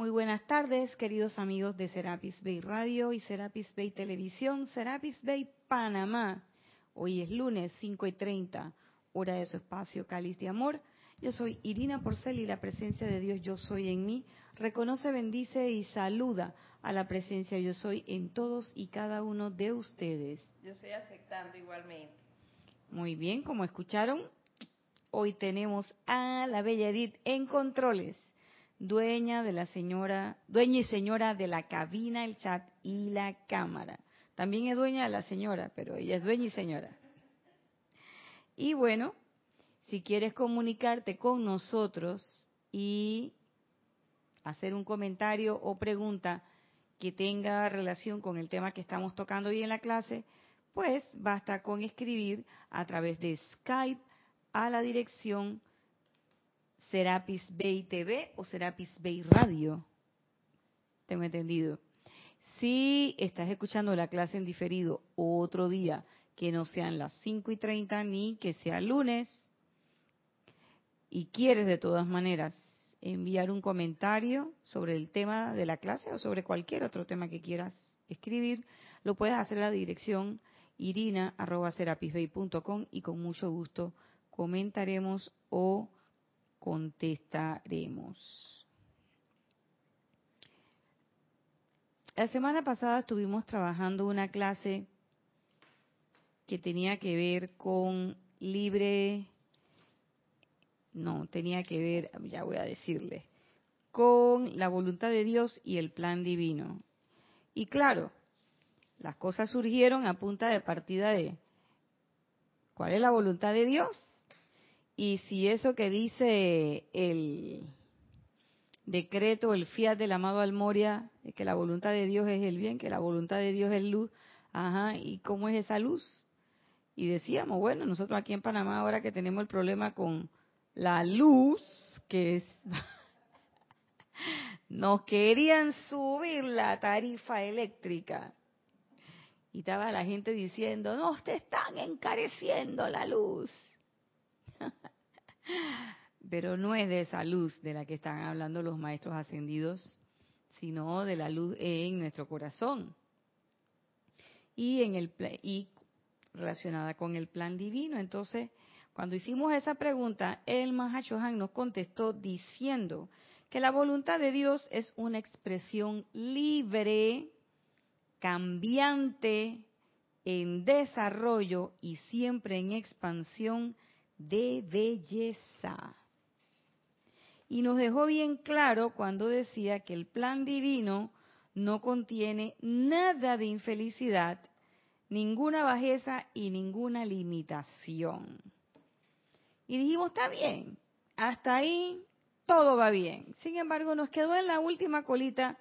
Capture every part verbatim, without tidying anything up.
Muy buenas tardes, queridos amigos de Serapis Bay Radio y Serapis Bay Televisión, Serapis Bay Panamá. Hoy es lunes, cinco y treinta, hora de su espacio Cáliz de Amor. Yo soy Irina Porcel y la presencia de Dios Yo Soy en mí reconoce, bendice y saluda a la presencia Yo Soy en todos y cada uno de ustedes. Yo estoy aceptando igualmente. Muy bien, como escucharon, hoy tenemos a la bella Edith en controles. Dueña de la señora, dueña y señora de la cabina, el chat y la cámara. También es dueña de la señora, pero ella es dueña y señora. Y bueno, si quieres comunicarte con nosotros y hacer un comentario o pregunta que tenga relación con el tema que estamos tocando hoy en la clase, pues basta con escribir a través de Skype a la dirección Serapis Bay T V o Serapis Bay Radio, tengo entendido. Si estás escuchando la clase en diferido otro día, que no sean las cinco y treinta ni que sea lunes, y quieres de todas maneras enviar un comentario sobre el tema de la clase o sobre cualquier otro tema que quieras escribir, lo puedes hacer a la dirección irina arroba serapisbay punto com y con mucho gusto comentaremos o contestaremos. La semana pasada estuvimos trabajando una clase que tenía que ver con libre, no, tenía que ver, ya voy a decirle, con la voluntad de Dios y el plan divino. Y claro, las cosas surgieron a punta de partida de ¿cuál es la voluntad de Dios? Y si eso que dice el decreto, el fiat del amado El Morya, que la voluntad de Dios es el bien, que la voluntad de Dios es luz, ajá, ¿y cómo es esa luz? Y decíamos, bueno, nosotros aquí en Panamá ahora que tenemos el problema con la luz, que es nos querían subir la tarifa eléctrica. Y estaba la gente diciendo, no, te están encareciendo la luz. Pero no es de esa luz de la que están hablando los maestros ascendidos, sino de la luz en nuestro corazón y en el y relacionada con el plan divino. Entonces, cuando hicimos esa pregunta, el Maha Chohan nos contestó diciendo que la voluntad de Dios es una expresión libre, cambiante, en desarrollo y siempre en expansión de belleza. Y nos dejó bien claro cuando decía que el plan divino no contiene nada de infelicidad, ninguna bajeza y ninguna limitación. Y dijimos, está bien, hasta ahí todo va bien. Sin embargo, nos quedó en la última colita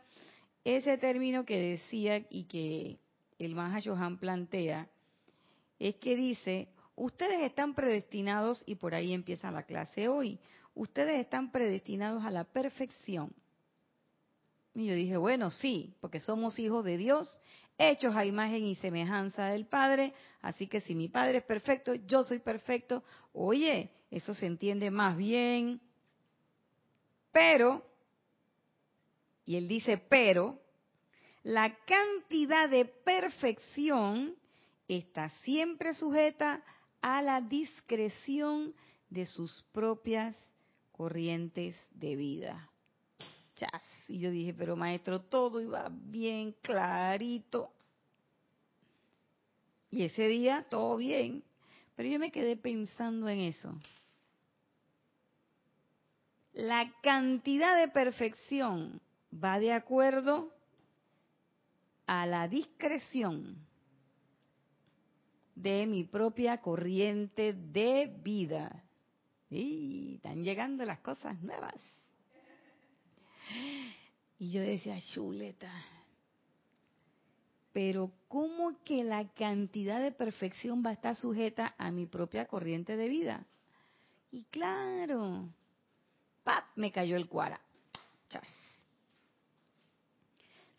ese término que decía y que el Maha Chohan plantea, es que dice, ustedes están predestinados, y por ahí empieza la clase hoy, ustedes están predestinados a la perfección. Y yo dije, bueno, sí, porque somos hijos de Dios, hechos a imagen y semejanza del Padre, así que si mi Padre es perfecto, yo soy perfecto. Oye, eso se entiende más bien, pero, y él dice pero, la cantidad de perfección está siempre sujeta a la discreción de sus propias corrientes de vida. Chas. Y yo dije, pero maestro, todo iba bien clarito. Y ese día todo bien. Pero yo me quedé pensando en eso. La cantidad de perfección va de acuerdo a la discreción de mi propia corriente de vida. Y están llegando las cosas nuevas. Y yo decía, chuleta, pero ¿cómo que la cantidad de perfección va a estar sujeta a mi propia corriente de vida? Y claro, ¡pap!, me cayó el cuara. Chas.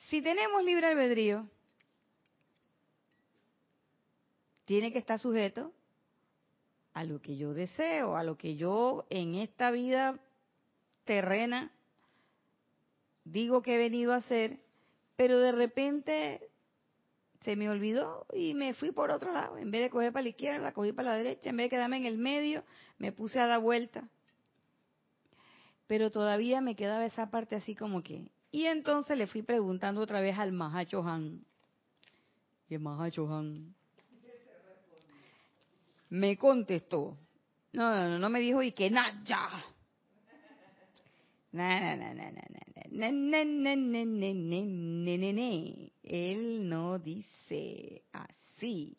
Si tenemos libre albedrío, tiene que estar sujeto a lo que yo deseo, a lo que yo en esta vida terrena digo que he venido a hacer, pero de repente se me olvidó y me fui por otro lado. En vez de coger para la izquierda, la cogí para la derecha. En vez de quedarme en el medio, me puse a dar vuelta. Pero todavía me quedaba esa parte así como que... Y entonces le fui preguntando otra vez al Maha Chohan. Y el Maha Chohan me contestó. No, no, no, no me dijo y que nada ya. Na, na, na, na, na, na, na, na, na, na, na, na, na. Él no dice así.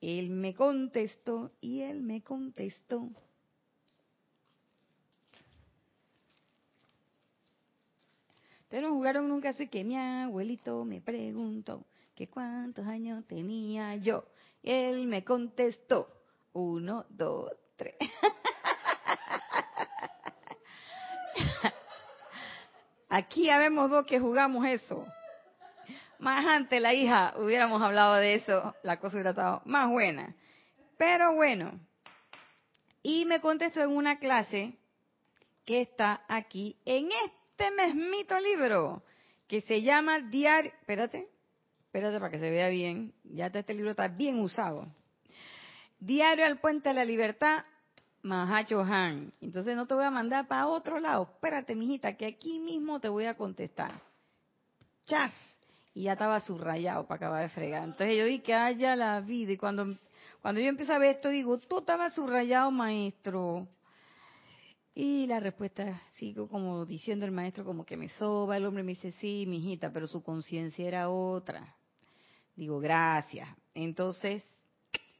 Él me contestó y él me contestó. Ustedes no jugaron nunca así que mi abuelito me preguntó que cuántos años tenía yo. Él me contestó, uno, dos, tres. Aquí habemos dos que jugamos eso. Más antes la hija hubiéramos hablado de eso, la cosa hubiera estado más buena. Pero bueno, y me contestó en una clase que está aquí en este. Este mesmito libro que se llama Diario, espérate, espérate para que se vea bien, ya este libro está bien usado. Diario al Puente de la Libertad, Maha Chohan. Entonces no te voy a mandar para otro lado, espérate mijita, que aquí mismo te voy a contestar. Chas, y ya estaba subrayado para acabar de fregar. Entonces yo dije, ay, ya la vida, y cuando, cuando yo empiezo a ver esto digo, tú estabas subrayado, maestro. Y la respuesta, sigo como diciendo el maestro, como que me soba. El hombre me dice, sí, mijita, pero su conciencia era otra. Digo, gracias. Entonces,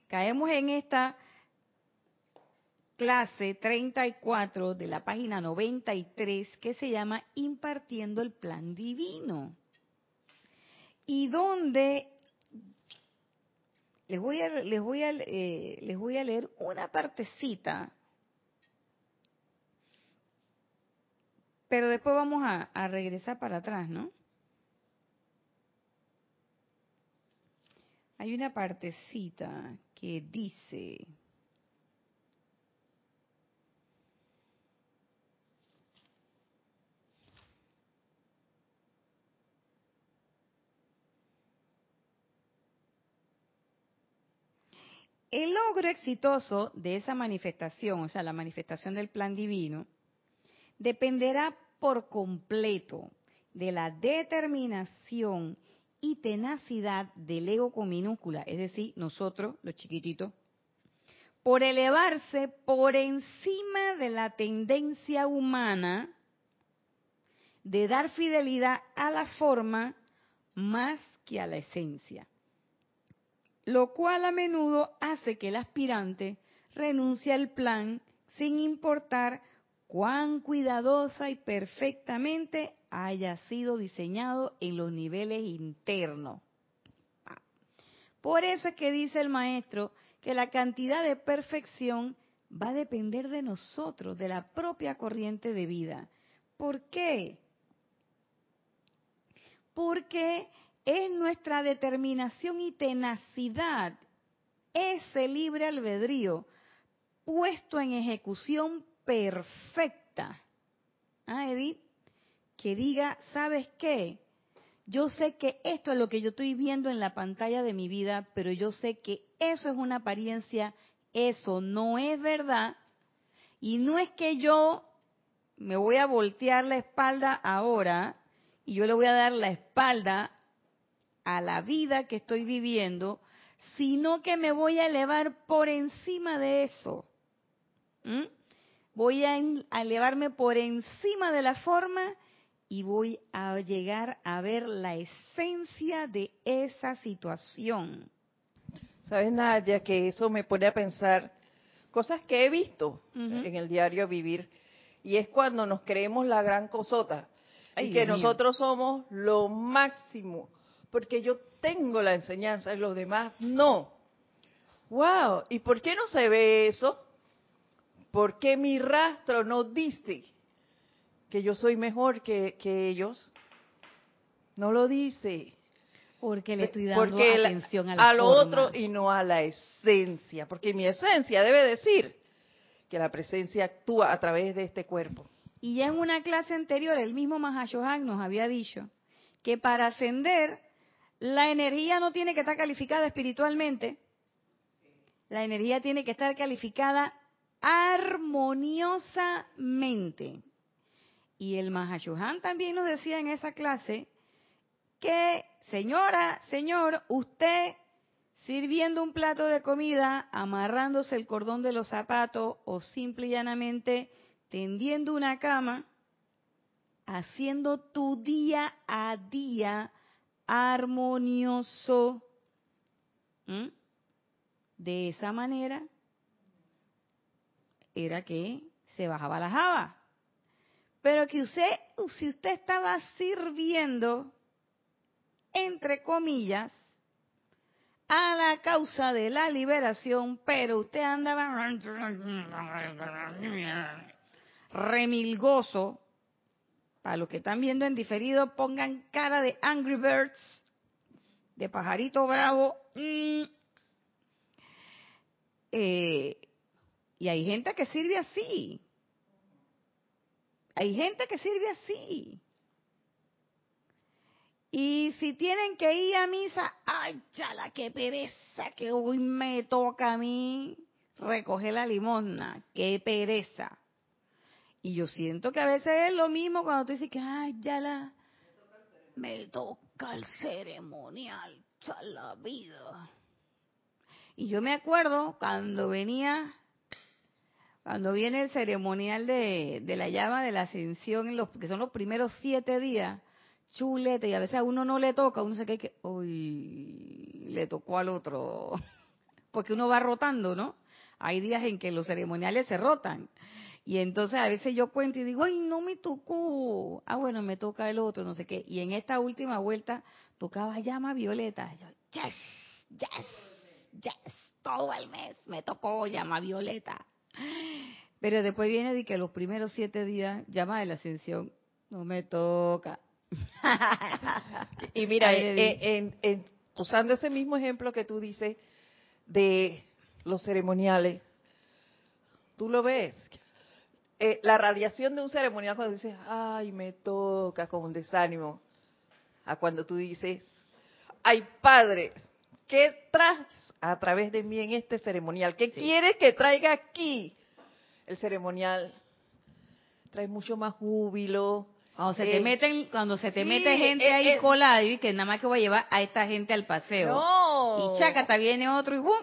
caemos en esta clase treinta y cuatro de la página noventa y tres que se llama Impartiendo el Plan Divino. Y donde les voy a, les voy a, eh, les voy a leer una partecita. Pero después vamos a, a regresar para atrás, ¿no? Hay una partecita que dice... El logro exitoso de esa manifestación, o sea, la manifestación del plan divino, dependerá por completo de la determinación y tenacidad del ego con minúscula, es decir, nosotros, los chiquititos, por elevarse por encima de la tendencia humana de dar fidelidad a la forma más que a la esencia, lo cual a menudo hace que el aspirante renuncie al plan sin importar cuán cuidadosa y perfectamente haya sido diseñado en los niveles internos. Por eso es que dice el maestro que la cantidad de perfección va a depender de nosotros, de la propia corriente de vida. ¿Por qué? Porque es nuestra determinación y tenacidad, ese libre albedrío puesto en ejecución perfecta. Ah, Edith, que diga, ¿sabes qué? Yo sé que esto es lo que yo estoy viendo en la pantalla de mi vida, pero yo sé que eso es una apariencia, eso no es verdad, y no es que yo me voy a voltear la espalda ahora, y yo le voy a dar la espalda a la vida que estoy viviendo, sino que me voy a elevar por encima de eso. ¿Mm? Voy a elevarme por encima de la forma y voy a llegar a ver la esencia de esa situación. ¿Sabes, Nadia? Que eso me pone a pensar cosas que he visto uh-huh. en el diario vivir. Y es cuando nos creemos la gran cosota. Ay, y que Dios nosotros mío. Somos lo máximo. Porque yo tengo la enseñanza y los demás no. ¡Wow! ¿Y por qué no se ve eso? ¿Por qué mi rastro no dice que yo soy mejor que, que ellos? No lo dice. Porque le estoy dando porque atención la, a, la a lo forma. Otro y no a la esencia. Porque mi esencia debe decir que la presencia actúa a través de este cuerpo. Y ya en una clase anterior el mismo Maha Chohan nos había dicho que para ascender la energía no tiene que estar calificada espiritualmente, la energía tiene que estar calificada armoniosamente. Y el Maha Chohan también nos decía en esa clase que, señora, señor, usted sirviendo un plato de comida, amarrándose el cordón de los zapatos o simple y llanamente tendiendo una cama, haciendo tu día a día armonioso. ¿Mm? De esa manera era que se bajaba la java. Pero que usted, si usted estaba sirviendo, entre comillas, a la causa de la liberación, pero usted andaba remilgoso. Para los que están viendo en diferido, pongan cara de Angry Birds, de pajarito bravo. Mm. Eh, y hay gente que sirve así. Hay gente que sirve así. Y si tienen que ir a misa, ¡ay, chala, qué pereza! Que hoy me toca a mí recoger la limosna. ¡Qué pereza! Y yo siento que a veces es lo mismo cuando tú dices que, ¡ay, chala, me toca el ceremonial, chala, vida! Y yo me acuerdo cuando venía, cuando viene el ceremonial de, de la llama de la ascensión, en los, que son los primeros siete días, chulete, y a veces a uno no le toca, uno se cae que, uy, le tocó al otro, porque uno va rotando, ¿no? Hay días en que los ceremoniales se rotan, y entonces a veces yo cuento y digo, ay, no me tocó, ah, bueno, me toca el otro, no sé qué, y en esta última vuelta tocaba llama violeta, yo, yes, yes, yes, todo el mes me tocó llama violeta, pero después viene de que los primeros siete días, llama de la ascensión, no me toca. Y mira, eh, en, en, usando ese mismo ejemplo que tú dices de los ceremoniales, tú lo ves, eh, la radiación de un ceremonial cuando dices, ay, me toca, con desánimo, a cuando tú dices, ay, Padre, ¿qué traes a través de mí en este ceremonial? ¿Qué sí. quieres que traiga aquí? El ceremonial trae mucho más júbilo. Cuando se, eh, te meten, cuando se te sí, mete gente eh, ahí eh, colada, y que nada más que voy a llevar a esta gente al paseo. No. Y chácata, viene otro y ¡bum!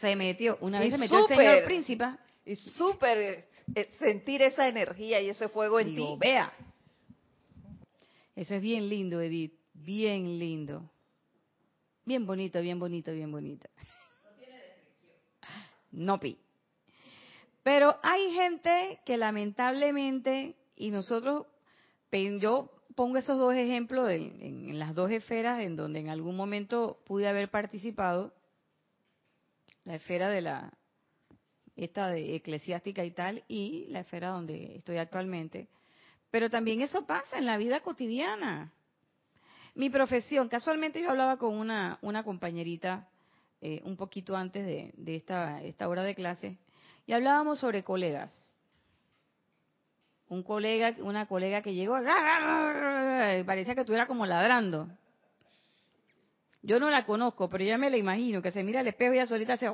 Se metió. Una vez y se metió super, el señor príncipe. Y súper eh, sentir esa energía y ese fuego en ti. Vea. Eso es bien lindo, Edith. Bien lindo. Bien bonito, bien bonito, bien bonito. No tiene descripción. No pi. Pero hay gente que lamentablemente, y nosotros... Yo pongo esos dos ejemplos de, en, en las dos esferas en donde en algún momento pude haber participado, la esfera de la esta de eclesiástica y tal, y la esfera donde estoy actualmente. Pero también eso pasa en la vida cotidiana. Mi profesión, casualmente yo hablaba con una, una compañerita eh, un poquito antes de, de esta, esta hora de clase, y hablábamos sobre colegas. Un colega, una colega que llegó, parecía que estuviera como ladrando. Yo no la conozco, pero ya me la imagino, que se mira al espejo y ella solita se...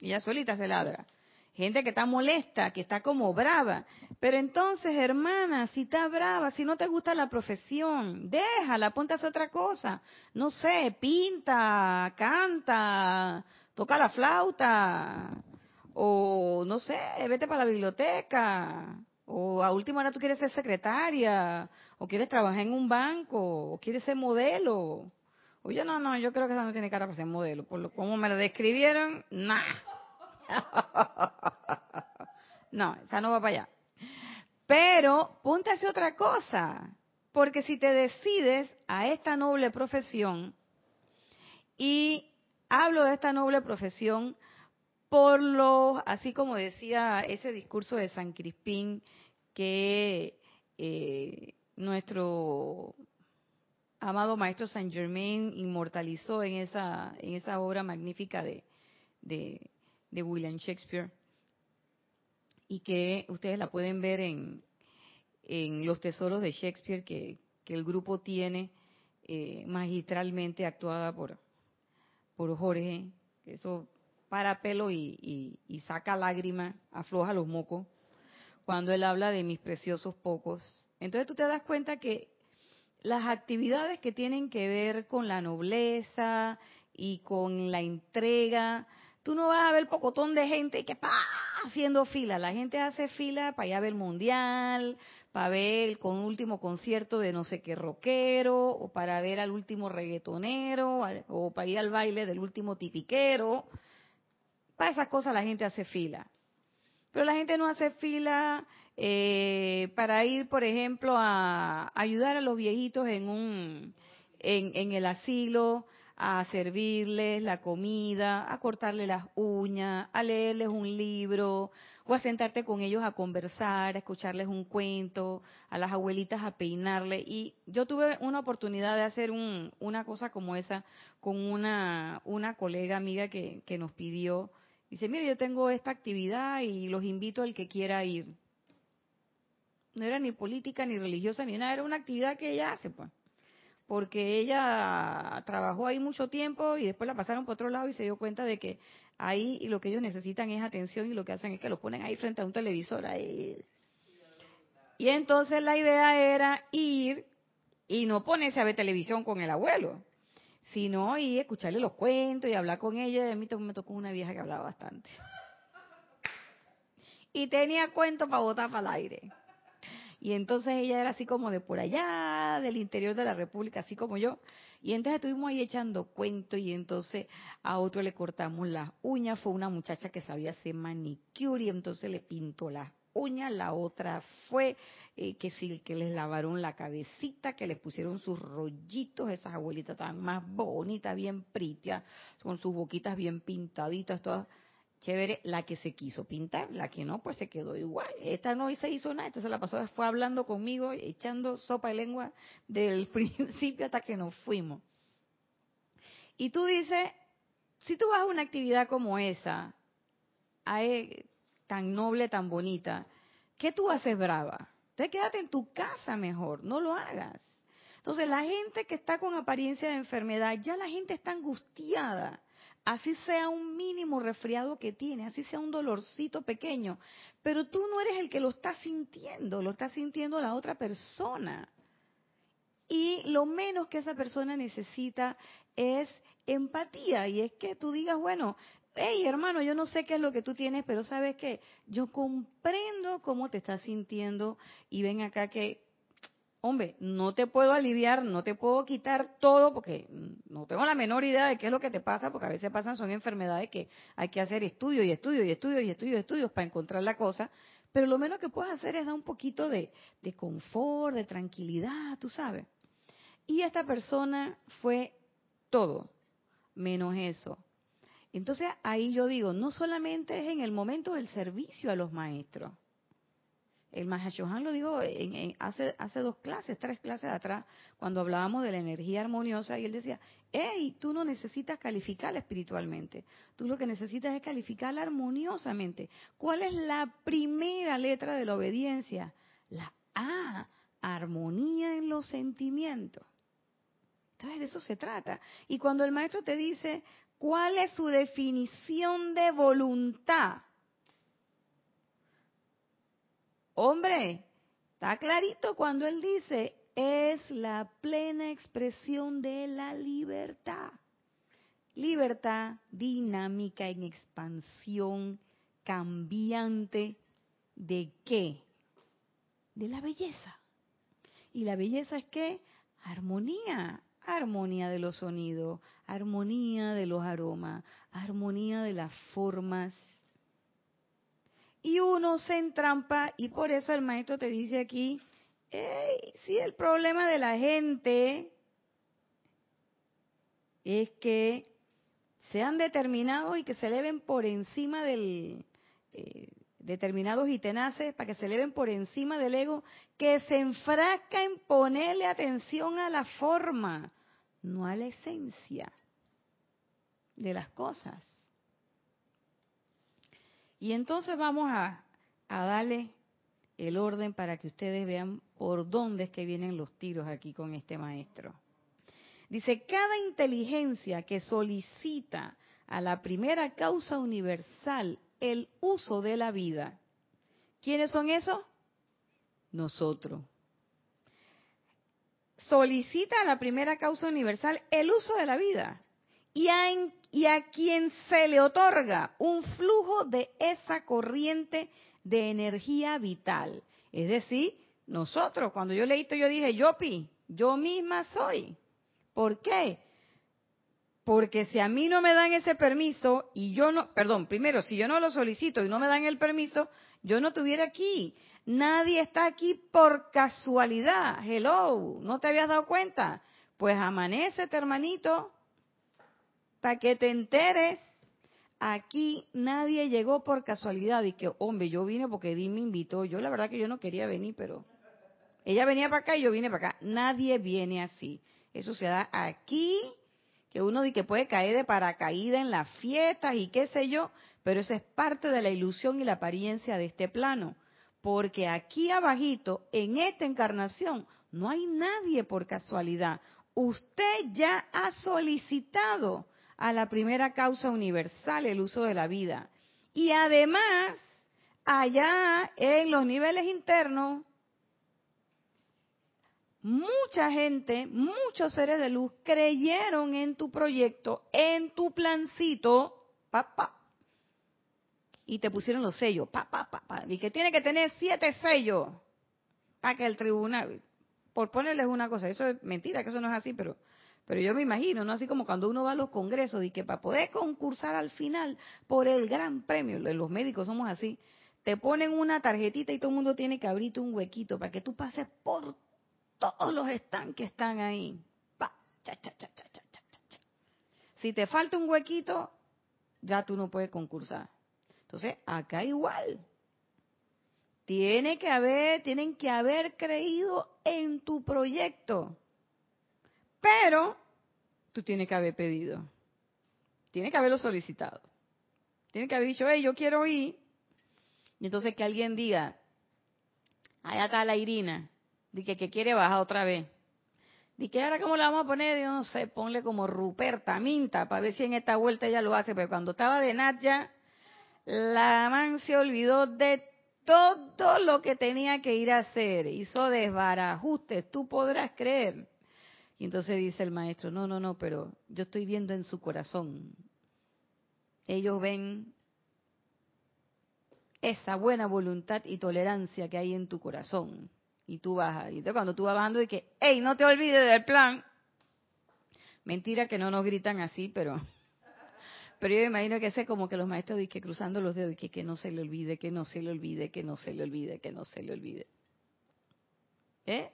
Y ella solita se ladra. Gente que está molesta, que está como brava. Pero entonces, hermana, si está brava, si no te gusta la profesión, déjala, ponte a hacer otra cosa. No sé, pinta, canta, toca la flauta, o no sé, vete para la biblioteca. O a última hora tú quieres ser secretaria, o quieres trabajar en un banco, o quieres ser modelo. Oye, no, no, yo creo que esa no tiene cara para ser modelo. Por lo como me la describieron, nah. No, esa no va para allá. Pero ponte a hacer otra cosa, porque si te decides a esta noble profesión, y hablo de esta noble profesión por los, así como decía ese discurso de San Crispín, que eh, nuestro amado maestro Saint Germain inmortalizó en esa en esa obra magnífica de, de, de William Shakespeare. y que ustedes la pueden ver en, en los tesoros de Shakespeare que, que el grupo tiene eh, magistralmente actuada por, por Jorge. Eso para pelo y, y, y saca lágrimas, afloja los mocos, cuando él habla de mis preciosos pocos. Entonces tú te das cuenta que las actividades que tienen que ver con la nobleza y con la entrega, tú no vas a ver pocotón de gente que pa haciendo fila. La gente hace fila para ir a ver el mundial, para ver el con último concierto de no sé qué rockero, o para ver al último reggaetonero, o para ir al baile del último tipiquero. Para esas cosas la gente hace fila. Pero la gente no hace fila eh, para ir, por ejemplo, a ayudar a los viejitos en un en, en el asilo, a servirles la comida, a cortarles las uñas, a leerles un libro, o a sentarte con ellos a conversar, a escucharles un cuento, a las abuelitas a peinarles. Y yo tuve una oportunidad de hacer un, una cosa como esa con una, una colega amiga que, que nos pidió. Dice, mire, yo tengo esta actividad y los invito al que quiera ir. No era ni política, ni religiosa, ni nada. Era una actividad que ella hace, pues. Porque ella trabajó ahí mucho tiempo y después la pasaron por otro lado y se dio cuenta de que ahí lo que ellos necesitan es atención y lo que hacen es que los ponen ahí frente a un televisor. Ahí. Y entonces la idea era ir y no ponerse a ver televisión con el abuelo, sino y escucharle los cuentos y hablar con ella. Y a mí me tocó una vieja que hablaba bastante. Y tenía cuentos para botar para el aire. Y entonces ella era así como de por allá, del interior de la República, así como yo. Y entonces estuvimos ahí echando cuentos y entonces a otro le cortamos las uñas. Fue una muchacha que sabía hacer manicure y entonces le pintó las uñas. La otra fue eh, que sí, que les lavaron la cabecita, que les pusieron sus rollitos, esas abuelitas tan más bonitas, bien pritias, con sus boquitas bien pintaditas, todas chévere. La que se quiso pintar, la que no, pues se quedó igual. Esta no se hizo nada, esta se la pasó, fue hablando conmigo, echando sopa de lengua del principio hasta que nos fuimos. Y tú dices, si tú vas a una actividad como esa, a él, tan noble, tan bonita, ¿qué tú haces brava? Entonces quédate en tu casa mejor, no lo hagas. Entonces la gente que está con apariencia de enfermedad, ya la gente está angustiada. Así sea un mínimo resfriado que tiene, así sea un dolorcito pequeño, pero tú no eres el que lo está sintiendo, lo está sintiendo la otra persona. Y lo menos que esa persona necesita es empatía, y es que tú digas, bueno, hey hermano, yo no sé qué es lo que tú tienes, pero ¿sabes qué? Yo comprendo cómo te estás sintiendo y ven acá que, hombre, no te puedo aliviar, no te puedo quitar todo porque no tengo la menor idea de qué es lo que te pasa, porque a veces pasan, son enfermedades que hay que hacer estudios y estudios y estudios y estudios y estudios para encontrar la cosa, pero lo menos que puedes hacer es dar un poquito de, de confort, de tranquilidad, tú sabes. Y esta persona fue todo, menos eso. Entonces ahí yo digo, no solamente es en el momento del servicio a los maestros. El Maha Chohan lo dijo en, en, hace, hace dos clases, tres clases atrás, cuando hablábamos de la energía armoniosa, y él decía, hey, tú no necesitas calificarla espiritualmente, tú lo que necesitas es calificarla armoniosamente. ¿Cuál es la primera letra de la obediencia? La A, armonía en los sentimientos. Entonces de eso se trata. Y cuando el maestro te dice, ¿cuál es su definición de voluntad? Hombre, está clarito cuando él dice, es la plena expresión de la libertad. Libertad dinámica en expansión, cambiante, ¿de qué? De la belleza. ¿Y la belleza es qué? Armonía. Armonía de los sonidos, armonía de los aromas, armonía de las formas. Y uno se entrampa, y por eso el maestro te dice aquí, hey, si el problema de la gente es que sean determinados y que se eleven por encima del, eh, determinados y tenaces, para que se eleven por encima del ego, que se enfrasca en ponerle atención a la forma, no a la esencia de las cosas. Y entonces vamos a, a darle el orden para que ustedes vean por dónde es que vienen los tiros aquí con este maestro. Dice, cada inteligencia que solicita a la primera causa universal el uso de la vida. ¿Quiénes son esos? Nosotros. Solicita a la primera causa universal el uso de la vida y a, en, y a quien se le otorga un flujo de esa corriente de energía vital. Es decir, nosotros, cuando yo leí esto yo dije, yopi, yo misma soy. ¿Por qué? Porque si a mí no me dan ese permiso y yo no, perdón, primero, si yo no lo solicito y no me dan el permiso, yo no estuviera aquí. Nadie está aquí por casualidad. Hello, ¿no te habías dado cuenta? Pues amanécete, hermanito, para que te enteres. Aquí nadie llegó por casualidad y que, hombre, yo vine porque Edith me invitó. Yo la verdad que yo no quería venir, pero ella venía para acá y yo vine para acá. Nadie viene así. Eso se da aquí, que uno dice que puede caer de paracaídas en las fiestas y qué sé yo, pero eso es parte de la ilusión y la apariencia de este plano. Porque aquí abajito, en esta encarnación, no hay nadie por casualidad. Usted ya ha solicitado a la primera causa universal el uso de la vida. Y además, allá en los niveles internos, mucha gente, muchos seres de luz creyeron en tu proyecto, en tu plancito, pa, pa. Y te pusieron los sellos, pa, pa, pa, pa. Y que tiene que tener siete sellos para que el tribunal, por ponerles una cosa, eso es mentira, que eso no es así, pero pero yo me imagino, ¿no? Así como cuando uno va a los congresos y que para poder concursar al final por el gran premio, los médicos somos así, te ponen una tarjetita y todo el mundo tiene que abrirte un huequito para que tú pases por todos los estanques que están ahí. Pa, cha, cha, cha, cha, cha, cha, cha. Si te falta un huequito, ya tú no puedes concursar. Entonces, acá igual. Tiene que haber, tienen que haber creído en tu proyecto. Pero, tú tienes que haber pedido. Tienes que haberlo solicitado. Tienes que haber dicho, hey, yo quiero ir. Y entonces que alguien diga, allá está la Irina, de que, que quiere bajar otra vez. ¿Y que ahora cómo la vamos a poner? Yo no sé, ponle como Ruperta, Minta, para ver si en esta vuelta ella lo hace. Pero cuando estaba de Natya, la man se olvidó de todo lo que tenía que ir a hacer. Hizo desbarajustes, tú podrás creer. Y entonces dice el maestro, no, no, no, pero yo estoy viendo en su corazón. Ellos ven esa buena voluntad y tolerancia que hay en tu corazón. Y tú bajas. Y entonces cuando tú vas bajando, y que, hey, no te olvides del plan. Mentira que no nos gritan así, pero... Pero yo me imagino que ese es como que los maestros dicen, cruzando los dedos, que, que no se le olvide, que no se le olvide, que no se le olvide, que no se le olvide. ¿Eh?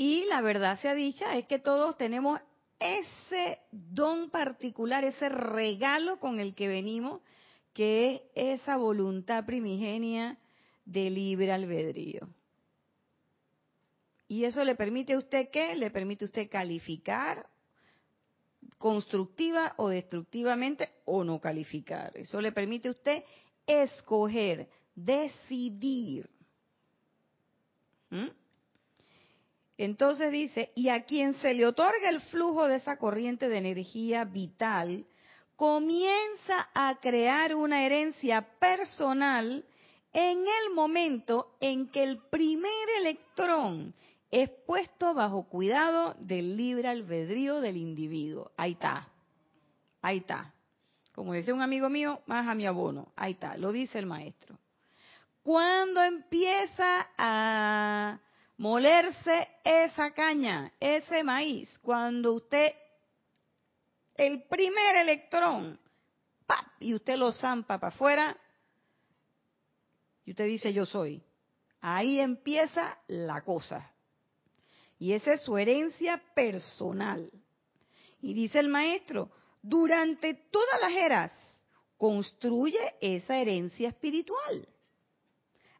Y la verdad sea dicha es que todos tenemos ese don particular, ese regalo con el que venimos, que es esa voluntad primigenia de libre albedrío. Y eso le permite a usted, ¿qué? Le permite a usted calificar constructiva o destructivamente, o no calificar. Eso le permite a usted escoger, decidir. ¿Mm? Entonces dice, y a quien se le otorga el flujo de esa corriente de energía vital, comienza a crear una herencia personal en el momento en que el primer electrón es puesto bajo cuidado del libre albedrío del individuo. Ahí está, ahí está. Como dice un amigo mío, más a mi abono, ahí está, lo dice el maestro. Cuando empieza a molerse esa caña, ese maíz, cuando usted, el primer electrón, ¡pap! Y usted lo zampa para afuera, y usted dice yo soy. Ahí empieza la cosa. Y esa es su herencia personal. Y dice el maestro, durante todas las eras, construye esa herencia espiritual,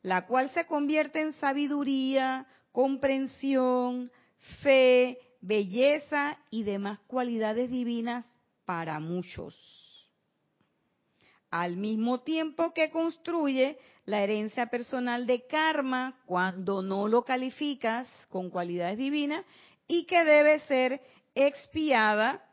la cual se convierte en sabiduría, comprensión, fe, belleza y demás cualidades divinas para muchos. al mismo tiempo que construye la herencia personal de karma cuando no lo calificas con cualidades divinas y que debe ser expiada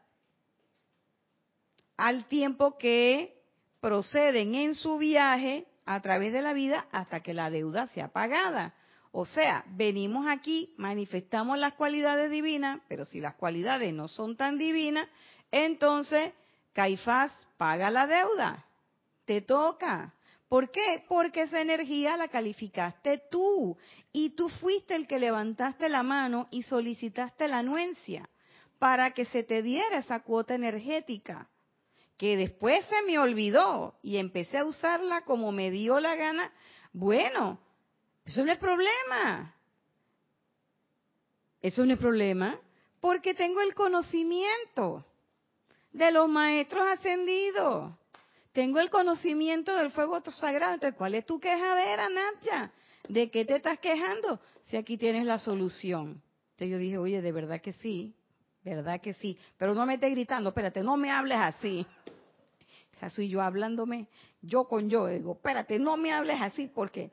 al tiempo que proceden en su viaje a través de la vida hasta que la deuda sea pagada. O sea, venimos aquí, manifestamos las cualidades divinas, pero si las cualidades no son tan divinas, entonces Caifás paga la deuda. Te toca. ¿Por qué? Porque esa energía la calificaste tú y tú fuiste el que levantaste la mano y solicitaste la anuencia para que se te diera esa cuota energética, que después se me olvidó y empecé a usarla como me dio la gana. Bueno, eso no es problema. Eso no es problema porque tengo el conocimiento de los maestros ascendidos. Tengo el conocimiento del fuego sagrado. Entonces, ¿cuál es tu quejadera, Natcha? ¿De qué te estás quejando? Si aquí tienes la solución. Entonces yo dije, oye, de verdad que sí. ¿Verdad que sí? Pero no me estés gritando, espérate, no me hables así. O sea, soy yo hablándome, yo con yo, digo, espérate, no me hables así, porque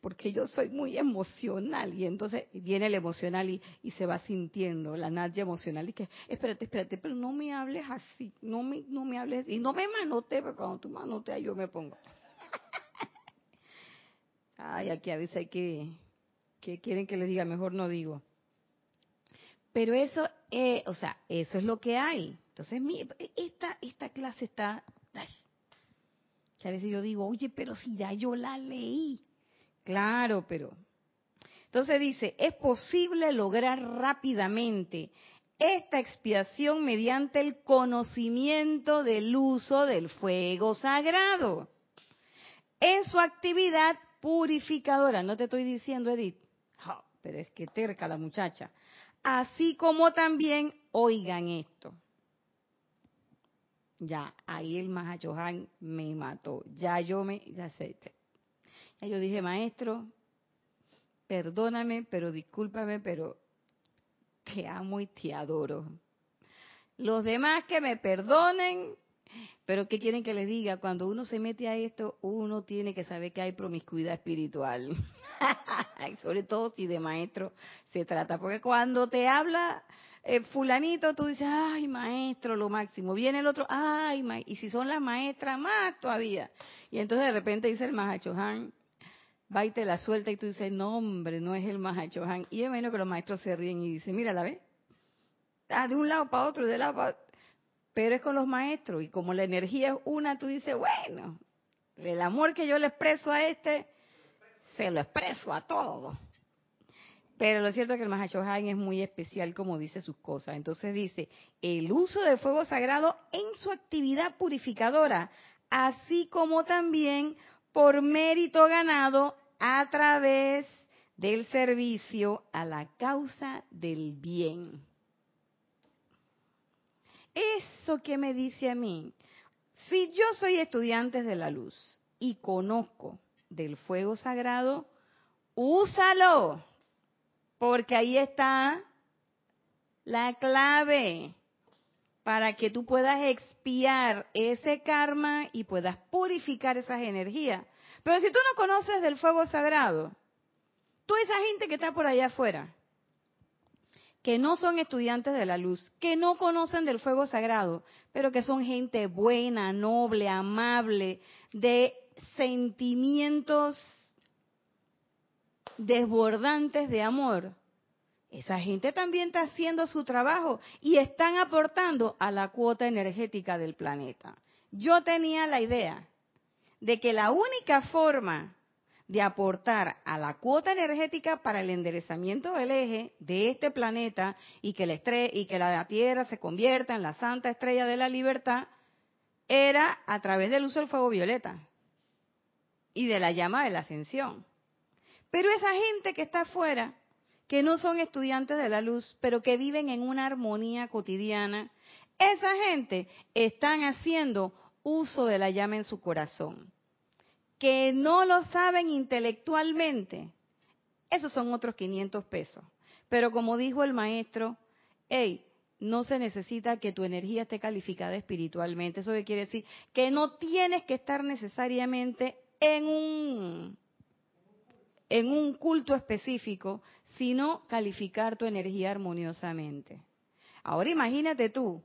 porque yo soy muy emocional. Y entonces viene el emocional y, y se va sintiendo la Nadia emocional. Y que, espérate, espérate, pero no me hables así, no me, no me hables así. Y no me manotees, pero cuando tú manoteas yo me pongo. Ay, aquí a veces hay que, que quieren que les diga, mejor no digo. Pero eso, eh, o sea, eso es lo que hay. Entonces, mi, esta esta clase está... Ay, a veces yo digo, oye, pero si ya yo la leí. Claro, pero... Entonces dice, es posible lograr rápidamente esta expiación mediante el conocimiento del uso del fuego sagrado en su actividad purificadora. No te estoy diciendo, Edith, oh, pero es que terca la muchacha. Así como también, oigan esto. Ya, ahí el Maha Chohan me mató. Ya yo me... Ya, sé, ya yo dije, maestro, perdóname, pero discúlpame, pero te amo y te adoro. Los demás que me perdonen, pero ¿qué quieren que les diga? Cuando uno se mete a esto, uno tiene que saber que hay promiscuidad espiritual. Sobre todo si de maestro se trata, porque cuando te habla eh, fulanito, tú dices, ay maestro, lo máximo, viene el otro, ay, ma y si son las maestras, más todavía, y entonces de repente dice el Maha Chohan, va y te la suelta, y tú dices, no hombre, no es el Maha Chohan, y es menos que los maestros se ríen y dicen, mira, ¿la ves? Ah, de un lado para otro, de lado para otro, pero es con los maestros, y como la energía es una, tú dices, bueno, el amor que yo le expreso a este, se lo expreso a todos. Pero lo cierto es que el Maha Chohan es muy especial como dice sus cosas. Entonces dice, el uso del fuego sagrado en su actividad purificadora, así como también por mérito ganado a través del servicio a la causa del bien. Eso que me dice a mí, si yo soy estudiante de la luz y conozco del fuego sagrado, úsalo, porque ahí está la clave para que tú puedas expiar ese karma y puedas purificar esas energías. Pero si tú no conoces del fuego sagrado, toda esa gente que está por allá afuera, que no son estudiantes de la luz, que no conocen del fuego sagrado, pero que son gente buena, noble, amable, de sentimientos desbordantes de amor, esa gente también está haciendo su trabajo y están aportando a la cuota energética del planeta. Yo tenía la idea de que la única forma de aportar a la cuota energética para el enderezamiento del eje de este planeta y que la estrella, y que la Tierra se convierta en la Santa Estrella de la Libertad era a través del uso del fuego violeta y de la llama de la ascensión. Pero esa gente que está afuera, que no son estudiantes de la luz, pero que viven en una armonía cotidiana, esa gente están haciendo uso de la llama en su corazón. Que no lo saben intelectualmente, esos son otros quinientos pesos. Pero como dijo el maestro, hey, no se necesita que tu energía esté calificada espiritualmente. ¿Eso qué quiere decir? Que no tienes que estar necesariamente en un, en un culto específico, sino calificar tu energía armoniosamente. Ahora imagínate tú,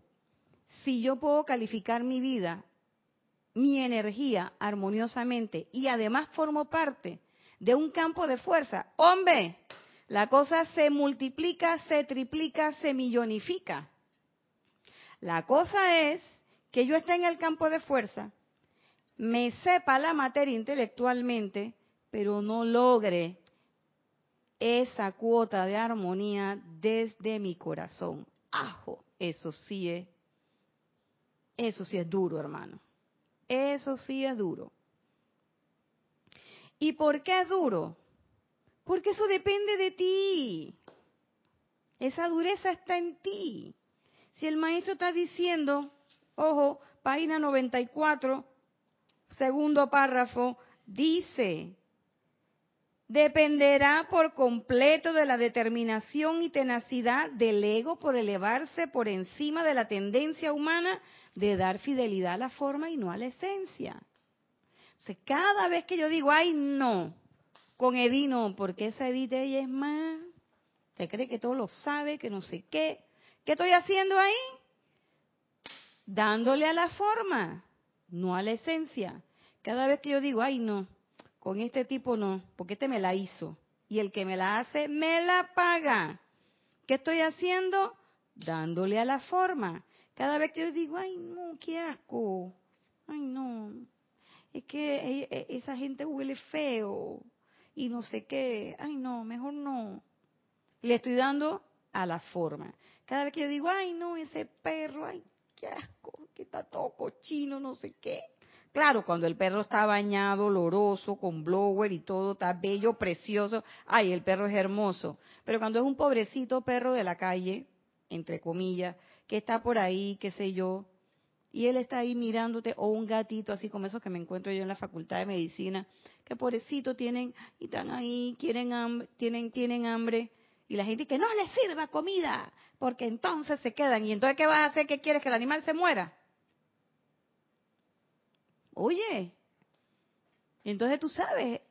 si yo puedo calificar mi vida, mi energía armoniosamente, y además formo parte de un campo de fuerza, ¡hombre! La cosa se multiplica, se triplica, se millonifica. La cosa es que yo esté en el campo de fuerza, me sepa la materia intelectualmente, pero no logre esa cuota de armonía desde mi corazón. ¡Ajo! Eso sí es, eso sí es duro, hermano. Eso sí es duro. ¿Y por qué es duro? Porque eso depende de ti. Esa dureza está en ti. Si el maestro está diciendo, ojo, página noventa y cuatro, segundo párrafo, dice, dependerá por completo de la determinación y tenacidad del ego por elevarse por encima de la tendencia humana de dar fidelidad a la forma y no a la esencia. Entonces, cada vez que yo digo, ay, no, con Edith no, porque esa Edith ella es más, se cree que todo lo sabe, que no sé qué. ¿Qué estoy haciendo ahí? Dándole a la forma, no a la esencia. Cada vez que yo digo, ay, no, con este tipo no, porque este me la hizo. Y el que me la hace, me la paga. ¿Qué estoy haciendo? Dándole a la forma. Cada vez que yo digo, ay, no, qué asco, ay, no, es que esa gente huele feo y no sé qué, ay, no, mejor no. Le estoy dando a la forma. Cada vez que yo digo, ay, no, ese perro, ay, qué asco, que está todo cochino, no sé qué. Claro, cuando el perro está bañado, oloroso, con blower y todo, está bello, precioso, ay, el perro es hermoso. Pero cuando es un pobrecito perro de la calle, entre comillas, que está por ahí, qué sé yo, y él está ahí mirándote, o un gatito, así como esos que me encuentro yo en la facultad de medicina, que pobrecito tienen, y están ahí, quieren hambre, tienen, tienen hambre, y la gente que no les sirva comida, porque entonces se quedan, y entonces ¿qué vas a hacer? ¿Qué quieres? ¿Que el animal se muera? Oye, entonces tú sabes,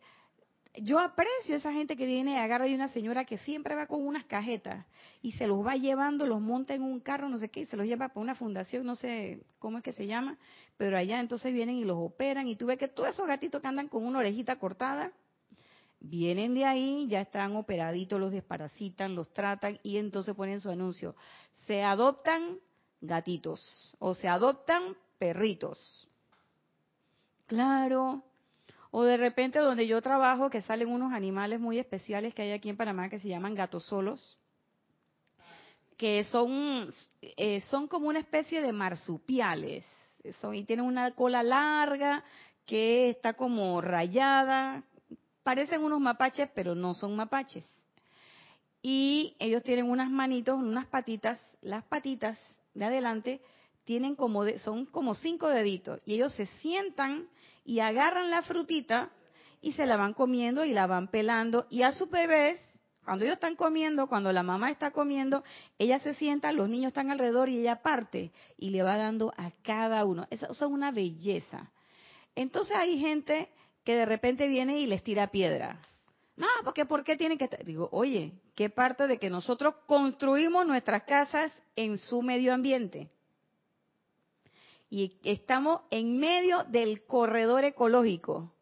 yo aprecio a esa gente que viene y agarra de una señora que siempre va con unas cajetas y se los va llevando, los monta en un carro, no sé qué, y se los lleva para una fundación, no sé cómo es que se llama, pero allá entonces vienen y los operan, y tú ves que todos esos gatitos que andan con una orejita cortada, vienen de ahí, ya están operaditos, los desparasitan, los tratan, y entonces ponen su anuncio, se adoptan gatitos, o se adoptan perritos. Claro. O de repente donde yo trabajo, que salen unos animales muy especiales que hay aquí en Panamá que se llaman gatos solos, que son, eh, son como una especie de marsupiales, son, y tienen una cola larga que está como rayada, parecen unos mapaches, pero no son mapaches. Y ellos tienen unas manitos, unas patitas, las patitas de adelante tienen como de, son como cinco deditos, y ellos se sientan y agarran la frutita y se la van comiendo y la van pelando, y a sus bebés, cuando ellos están comiendo, cuando la mamá está comiendo, ella se sienta, los niños están alrededor y ella parte y le va dando a cada uno. Eso es una belleza. Entonces hay gente que de repente viene y les tira piedra. No, porque ¿por qué tienen que estar? Digo, oye, ¿qué parte de que nosotros construimos nuestras casas en su medio ambiente? Y estamos en medio del corredor ecológico.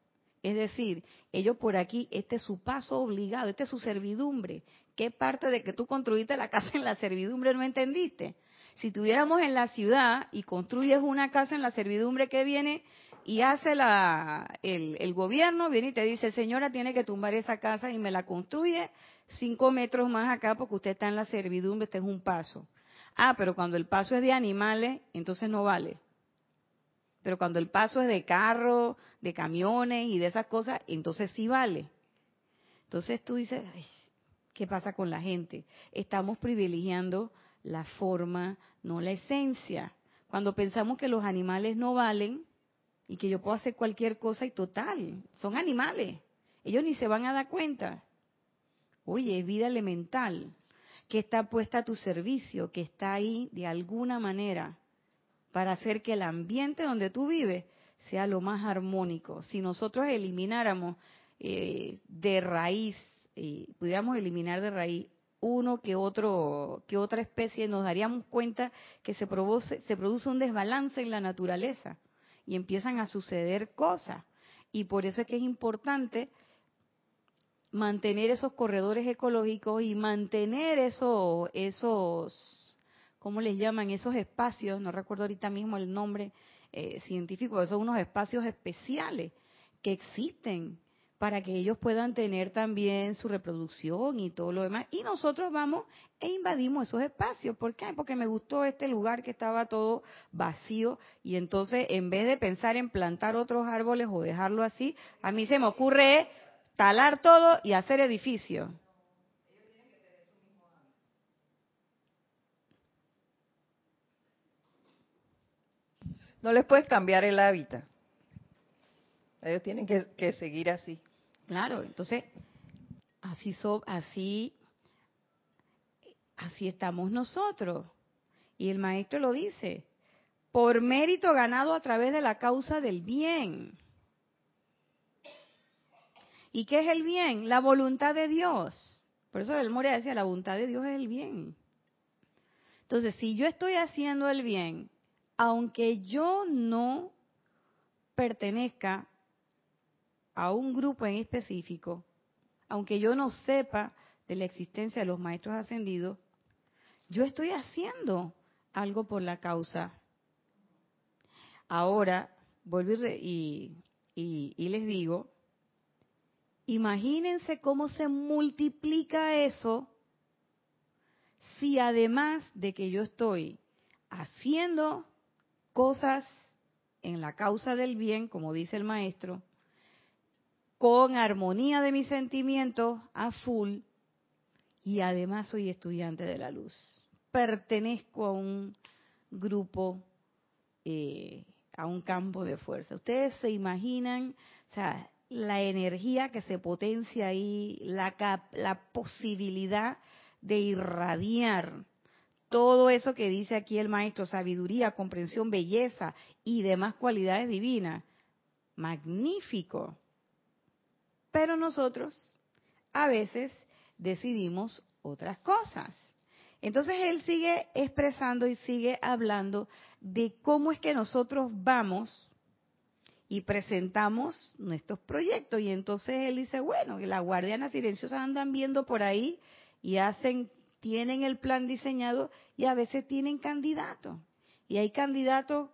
Es decir, ellos por aquí, este es su paso obligado, este es su servidumbre. ¿Qué parte de que tú construiste la casa en la servidumbre no entendiste? Si tuviéramos en la ciudad y construyes una casa en la servidumbre, que viene y hace la, el, el gobierno, viene y te dice, señora, tiene que tumbar esa casa y me la construye cinco metros más acá porque usted está en la servidumbre, este es un paso. Ah, pero cuando el paso es de animales, entonces no vale. Pero cuando el paso es de carro, de camiones y de esas cosas, entonces sí vale. Entonces tú dices, ay, ¿qué pasa con la gente? Estamos privilegiando la forma, no la esencia. Cuando pensamos que los animales no valen y que yo puedo hacer cualquier cosa, y total, son animales. Ellos ni se van a dar cuenta. Oye, es vida elemental. que está puesta a tu servicio, que está ahí de alguna manera para hacer que el ambiente donde tú vives sea lo más armónico. Si nosotros elimináramos eh, de raíz, eh, pudiéramos eliminar de raíz uno que otro, que otra especie, nos daríamos cuenta que se produce, se produce un desbalance en la naturaleza y empiezan a suceder cosas. Y por eso es que es importante mantener esos corredores ecológicos y mantener esos, esos, ¿cómo les llaman? Esos espacios, no recuerdo ahorita mismo el nombre eh, científico, esos unos espacios especiales que existen para que ellos puedan tener también su reproducción y todo lo demás. Y nosotros vamos e invadimos esos espacios. ¿Por qué? Porque me gustó este lugar que estaba todo vacío y entonces en vez de pensar en plantar otros árboles o dejarlo así, a mí se me ocurre talar todo y hacer edificios. No les puedes cambiar el hábitat. Ellos tienen que, que seguir así. Claro, entonces, así, so, así, así estamos nosotros. Y el maestro lo dice, por mérito ganado a través de la causa del bien. ¿Y qué es el bien? La voluntad de Dios. Por eso el Moria decía, la voluntad de Dios es el bien. Entonces, si yo estoy haciendo el bien, aunque yo no pertenezca a un grupo en específico, aunque yo no sepa de la existencia de los maestros ascendidos, yo estoy haciendo algo por la causa. Ahora, vuelvo y, y, y les digo, imagínense cómo se multiplica eso si además de que yo estoy haciendo cosas en la causa del bien, como dice el maestro, con armonía de mis sentimientos a full, y además soy estudiante de la luz. Pertenezco a un grupo, eh, a un campo de fuerza. Ustedes se imaginan, o sea, la energía que se potencia ahí, la, cap, la posibilidad de irradiar todo eso que dice aquí el maestro, sabiduría, comprensión, belleza y demás cualidades divinas. Magnífico. Pero nosotros a veces decidimos otras cosas. Entonces él sigue expresando y sigue hablando de cómo es que nosotros vamos y presentamos nuestros proyectos. Y entonces él dice, bueno, las guardianas silenciosas andan viendo por ahí y hacen, tienen el plan diseñado y a veces tienen candidatos. Y hay candidatos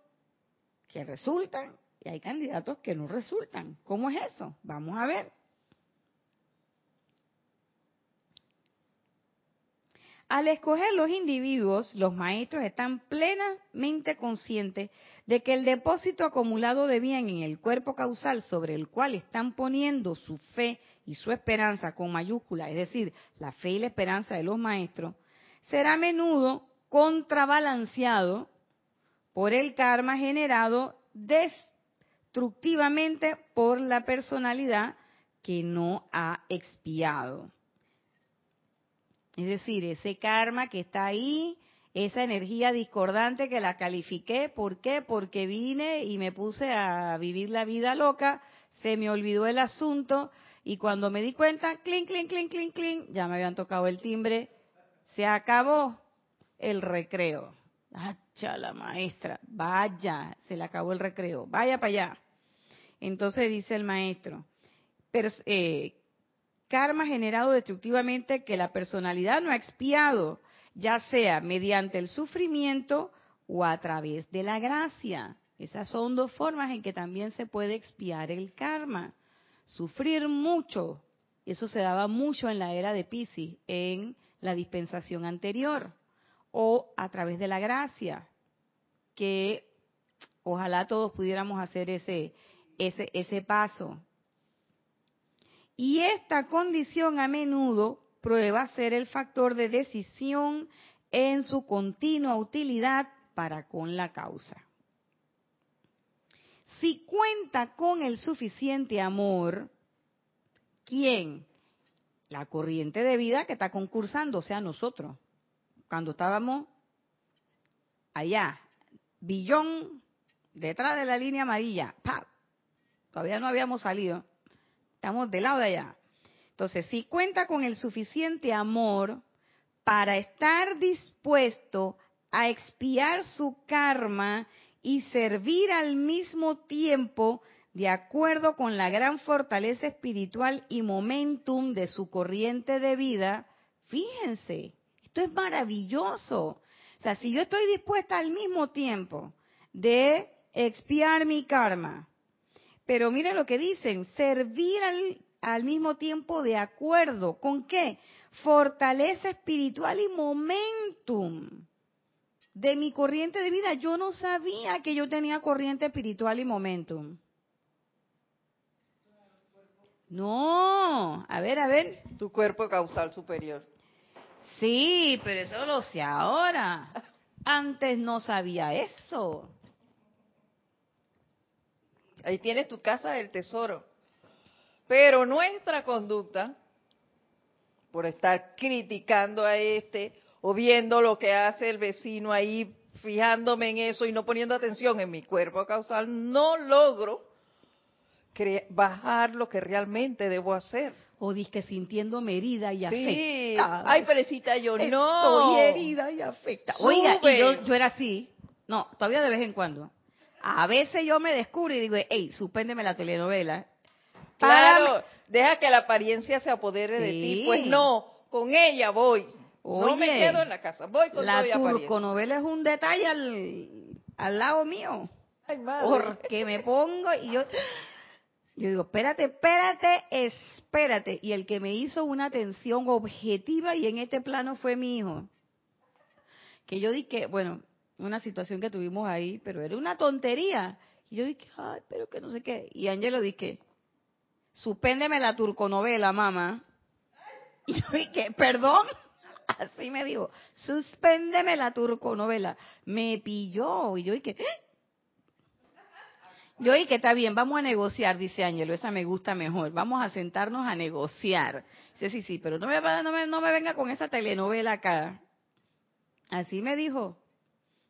que resultan y hay candidatos que no resultan. ¿Cómo es eso? Vamos a ver. Al escoger los individuos, los maestros están plenamente conscientes de que el depósito acumulado de bien en el cuerpo causal sobre el cual están poniendo su fe y su esperanza con mayúscula, es decir, la fe y la esperanza de los maestros, será a menudo contrabalanceado por el karma generado destructivamente por la personalidad que no ha expiado. Es decir, ese karma que está ahí, esa energía discordante que la califiqué, ¿por qué? Porque vine y me puse a vivir la vida loca, se me olvidó el asunto, y cuando me di cuenta, clink, clink, clink, clink, clink, ya me habían tocado el timbre, se acabó el recreo. ¡Acha la maestra! Vaya, se le acabó el recreo, vaya para allá. Entonces dice el maestro, pero... Eh, karma generado destructivamente que la personalidad no ha expiado, ya sea mediante el sufrimiento o a través de la gracia. Esas son dos formas en que también se puede expiar el karma. Sufrir mucho, eso se daba mucho en la era de Piscis, en la dispensación anterior, o a través de la gracia, que ojalá todos pudiéramos hacer ese, ese, ese paso. Y esta condición a menudo prueba ser el factor de decisión en su continua utilidad para con la causa. Si cuenta con el suficiente amor, ¿quién? La corriente de vida que está concursando, o sea, nosotros. cuando estábamos allá, billón, detrás de la línea amarilla, ¡pap! Todavía no habíamos salido, estamos del lado de allá. Entonces, si cuenta con el suficiente amor para estar dispuesto a expiar su karma y servir al mismo tiempo de acuerdo con la gran fortaleza espiritual y momentum de su corriente de vida, fíjense, esto es maravilloso. O sea, si yo estoy dispuesta al mismo tiempo de expiar mi karma, pero mira lo que dicen, servir al, al mismo tiempo de acuerdo, ¿con qué? Fortaleza espiritual y momentum de mi corriente de vida. Yo no sabía que yo tenía corriente espiritual y momentum. No, a ver, a ver. Tu cuerpo causal superior. Sí, pero eso lo sé ahora. Antes no sabía eso. Ahí tienes tu casa del tesoro. Pero nuestra conducta, por estar criticando a este, o viendo lo que hace el vecino ahí, fijándome en eso y no poniendo atención en mi cuerpo causal, no logro bajar lo que realmente debo hacer. O disque sintiéndome herida y afectada. Sí. Ay, perecita, yo Estoy no. Estoy herida y afectada. Sube. Oiga, y yo, yo era así. No, todavía de vez en cuando. A veces yo me descubro y digo, hey, suspéndeme la telenovela. Claro, Párame. Deja que la apariencia se apodere sí. de ti. Pues no, con ella voy. Oye, no me quedo en la casa, voy con la apariencia. La turconovela es un detalle al, al lado mío. Ay, madre. Porque me pongo y yo... Yo digo, espérate, espérate, espérate. Y el que me hizo una atención objetiva y en este plano fue mi hijo. Que yo dije, bueno, una situación que tuvimos ahí, pero era una tontería. Y yo dije, ay, pero que no sé qué. Y Angelo dije, suspéndeme la turconovela, mamá. Y yo dije, perdón. Así me dijo, suspéndeme la turconovela. Me pilló. Y yo dije, ¡eh! Yo dije, está bien, vamos a negociar, dice Ángelo, esa me gusta mejor, vamos a sentarnos a negociar. Dice, sí, sí, pero no me, no me, no me venga con esa telenovela acá. Así me dijo,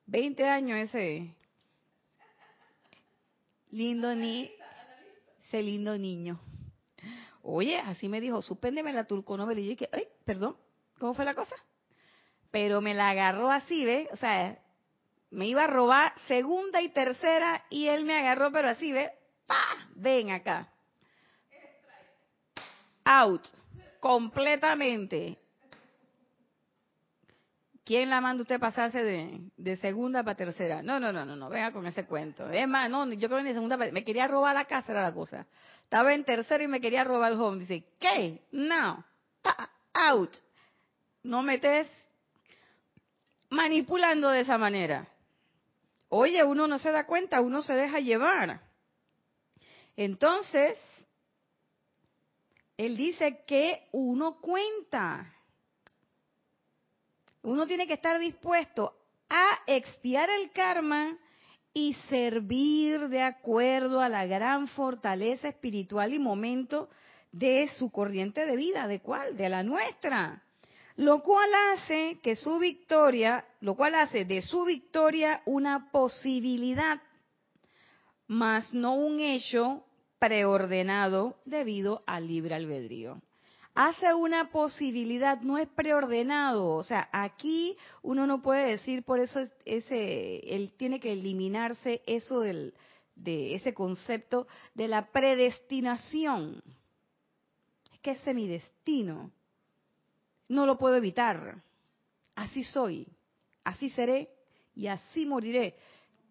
veinte años ese lindo ni ese lindo niño. Oye, así me dijo, suspéndeme la turconovela. Y yo dije, ay, perdón, ¿cómo fue la cosa? Pero me la agarró así, ¿ves? O sea... Me iba a robar segunda y tercera y él me agarró, pero así, ¿ves? ¡Pah! Ven acá. Out. Completamente. ¿Quién la manda usted pasarse de, de segunda para tercera? No, no, no, no, no, venga con ese cuento. Es más, no, yo creo que ni segunda para... Me quería robar la casa, era la cosa. Estaba en tercera y me quería robar el home. Dice, ¿qué? No. ¡Pah! Out. No metes manipulando de esa manera. Oye, uno no se da cuenta, uno se deja llevar. Entonces, él dice que uno cuenta. Uno tiene que estar dispuesto a expiar el karma y servir de acuerdo a la gran fortaleza espiritual y momento de su corriente de vida. ¿De cuál? De la nuestra. Lo cual hace que su victoria, lo cual hace de su victoria una posibilidad, más no un hecho preordenado debido al libre albedrío. Hace una posibilidad, no es preordenado. O sea, aquí uno no puede decir, por eso ese, él tiene que eliminarse eso del, de ese concepto de la predestinación. Es que ese es mi destino. No lo puedo evitar. Así soy, así seré y así moriré.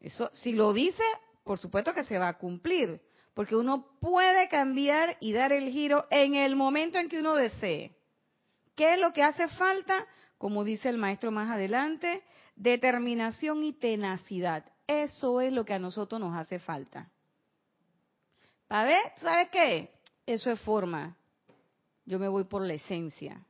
Eso, si lo dice, por supuesto que se va a cumplir, porque uno puede cambiar y dar el giro en el momento en que uno desee. ¿Qué es lo que hace falta? Como dice el maestro más adelante, determinación y tenacidad. Eso es lo que a nosotros nos hace falta. A ver, ¿sabes qué? Eso es forma. Yo me voy por la esencia.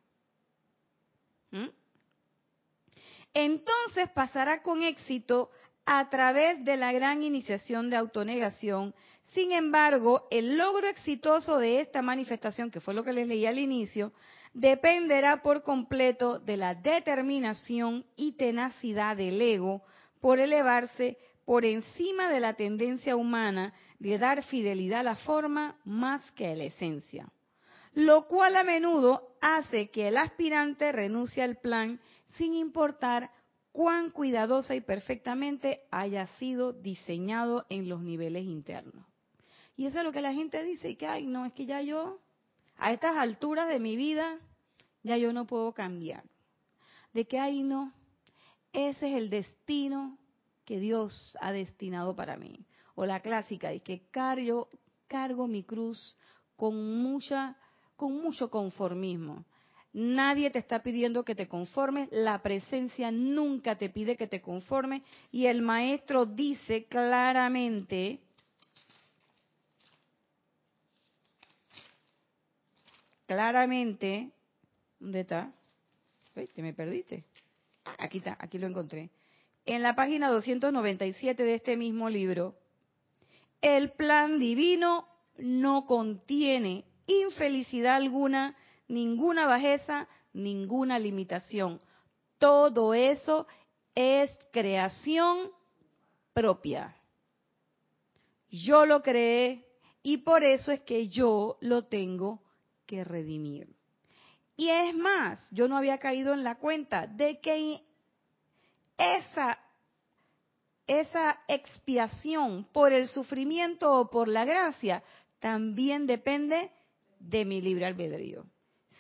Entonces pasará con éxito a través de la gran iniciación de autonegación Sin embargo, el logro exitoso de esta manifestación, que fue lo que les leí al inicio, dependerá por completo de la determinación y tenacidad del ego por elevarse por encima de la tendencia humana de dar fidelidad a la forma más que a la esencia, lo cual a menudo hace que el aspirante renuncie al plan sin importar cuán cuidadosa y perfectamente haya sido diseñado en los niveles internos. Y eso es lo que la gente dice, que ay, no, es que ya yo, a estas alturas de mi vida, ya yo no puedo cambiar. De que ay, no, ese es el destino que Dios ha destinado para mí. O la clásica, de que cargo, cargo mi cruz con mucha, con mucho conformismo. Nadie te está pidiendo que te conformes, la presencia nunca te pide que te conformes, y el maestro dice claramente, claramente, ¿dónde está? Uy, te me perdiste. Aquí está, aquí lo encontré. En la página doscientos noventa y siete de este mismo libro, el plan divino no contiene infelicidad alguna, ninguna bajeza, ninguna limitación. Todo eso es creación propia. Yo lo creé y por eso es que yo lo tengo que redimir. Y es más, yo no había caído en la cuenta de que esa, esa expiación por el sufrimiento o por la gracia también depende de mi libre albedrío.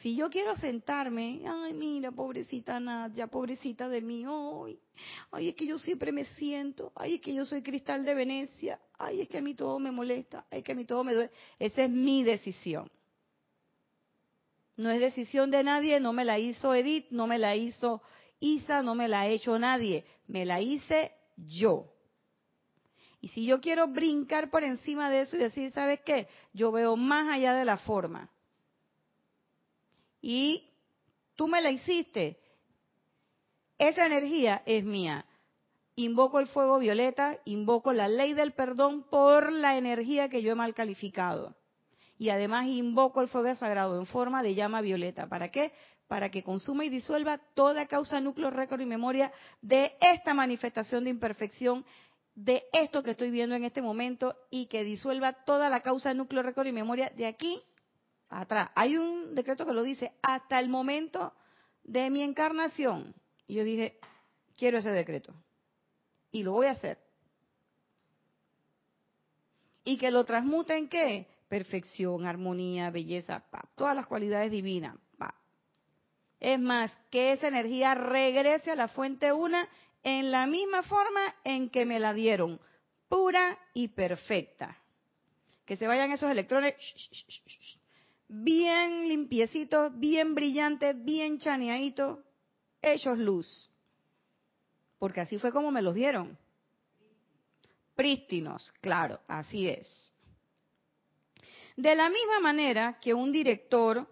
Si yo quiero sentarme, ay, mira, pobrecita Nadia, pobrecita de mí, ay, ay, es que yo siempre me siento, ay, es que yo soy cristal de Venecia, ay, es que a mí todo me molesta, ay, es que a mí todo me duele. Esa es mi decisión. No es decisión de nadie, no me la hizo Edith, no me la hizo Isa, no me la ha hecho nadie, me la hice yo. Y si yo quiero brincar por encima de eso y decir, ¿sabes qué? Yo veo más allá de la forma. Y tú me la hiciste. Esa energía es mía. Invoco el fuego violeta, invoco la ley del perdón por la energía que yo he mal calificado. Y además invoco el fuego sagrado en forma de llama violeta. ¿Para qué? Para que consuma y disuelva toda causa, núcleo, récord y memoria de esta manifestación de imperfección, de esto que estoy viendo en este momento, y que disuelva toda la causa, núcleo, récord y memoria de aquí atrás. Hay un decreto que lo dice, hasta el momento de mi encarnación. Y yo dije, quiero ese decreto. Y lo voy a hacer. Y que lo transmute en ¿qué? Perfección, armonía, belleza, pa, todas las cualidades divinas. Pa. Es más, que esa energía regrese a la fuente una en la misma forma en que me la dieron. Pura y perfecta. Que se vayan esos electrones... bien limpiecitos, bien brillantes, bien chaneaditos, hechos luz. Porque así fue como me los dieron. Prístinos, claro, así es. De la misma manera que un director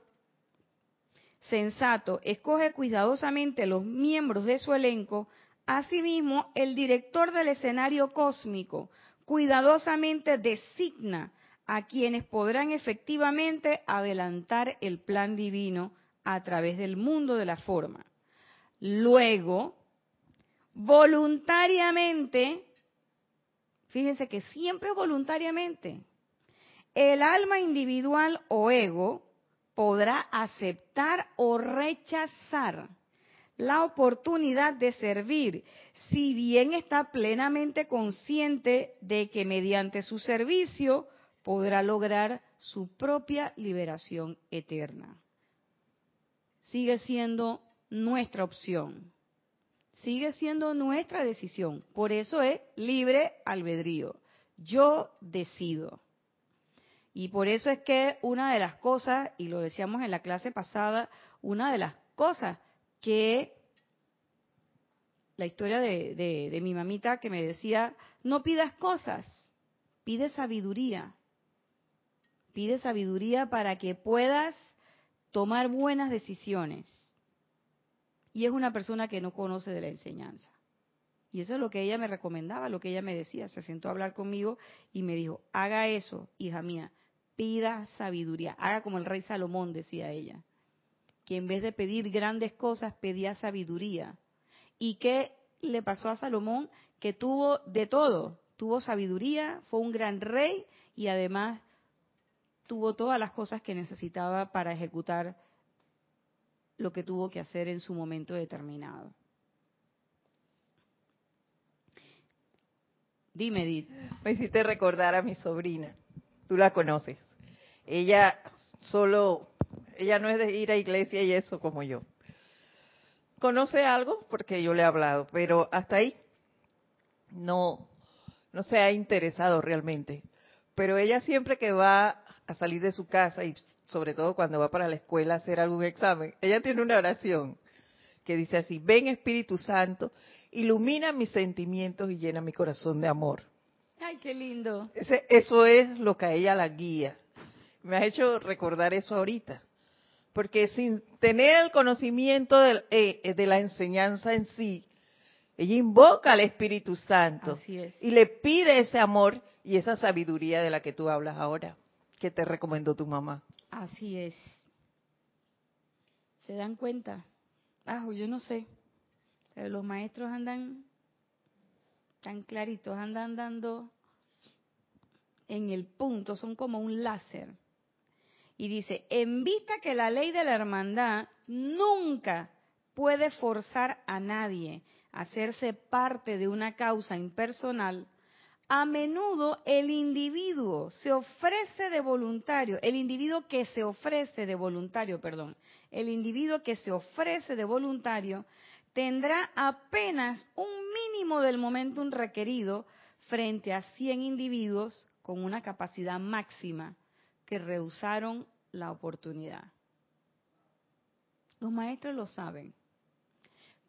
sensato escoge cuidadosamente los miembros de su elenco, asimismo el director del escenario cósmico cuidadosamente designa a quienes podrán efectivamente adelantar el plan divino a través del mundo de la forma. Luego, voluntariamente, fíjense que siempre voluntariamente, el alma individual o ego podrá aceptar o rechazar la oportunidad de servir, si bien está plenamente consciente de que mediante su servicio podrá lograr su propia liberación eterna. Sigue siendo nuestra opción. Sigue siendo nuestra decisión. Por eso es libre albedrío. Yo decido. Y por eso es que una de las cosas, y lo decíamos en la clase pasada, una de las cosas que la historia de, de, de mi mamita que me decía, no pidas cosas, pide sabiduría. Pide sabiduría para que puedas tomar buenas decisiones. Y es una persona que no conoce de la enseñanza. Y eso es lo que ella me recomendaba, lo que ella me decía. Se sentó a hablar conmigo y me dijo, haga eso, hija mía, pida sabiduría. Haga como el rey Salomón, decía ella, que en vez de pedir grandes cosas, pedía sabiduría. ¿Y qué le pasó a Salomón? Que tuvo de todo. Tuvo sabiduría, fue un gran rey y además tuvo todas las cosas que necesitaba para ejecutar lo que tuvo que hacer en su momento determinado. Dime, Edith. Me hiciste recordar a mi sobrina. Tú la conoces. Ella solo, ella no es de ir a iglesia y eso como yo. Conoce algo porque yo le he hablado, pero hasta ahí no, no se ha interesado realmente. Pero ella siempre que va a salir de su casa y sobre todo cuando va para la escuela a hacer algún examen, ella tiene una oración que dice así: ven Espíritu Santo, ilumina mis sentimientos y llena mi corazón de amor. ¡Ay, qué lindo! Ese, eso es lo que a ella la guía. Me ha hecho recordar eso ahorita. Porque sin tener el conocimiento de, eh, de la enseñanza en sí, ella invoca al Espíritu Santo. Así es. Y le pide ese amor y esa sabiduría de la que tú hablas ahora, que te recomendó tu mamá. Así es. ¿Se dan cuenta? Ah, yo no sé. Pero los maestros andan tan claritos, andan dando en el punto, son como un láser. Y dice, en vista que la ley de la hermandad nunca puede forzar a nadie a hacerse parte de una causa impersonal, a menudo el individuo se ofrece de voluntario, el individuo que se ofrece de voluntario, perdón, el individuo que se ofrece de voluntario tendrá apenas un mínimo del momentum requerido frente a cien individuos con una capacidad máxima que rehusaron la oportunidad. Los maestros lo saben,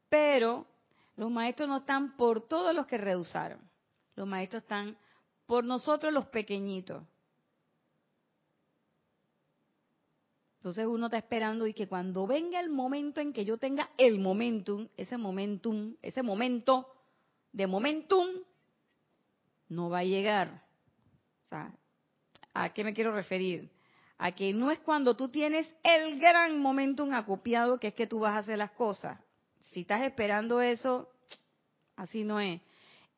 pero los maestros no están por todos los que rehusaron. Los maestros están por nosotros los pequeñitos. Entonces uno está esperando y que cuando venga el momento en que yo tenga el momentum, ese momentum, ese momento de momentum, no va a llegar. O sea, ¿a qué me quiero referir? A que no es cuando tú tienes el gran momentum acopiado que es que tú vas a hacer las cosas. Si estás esperando eso, así no es.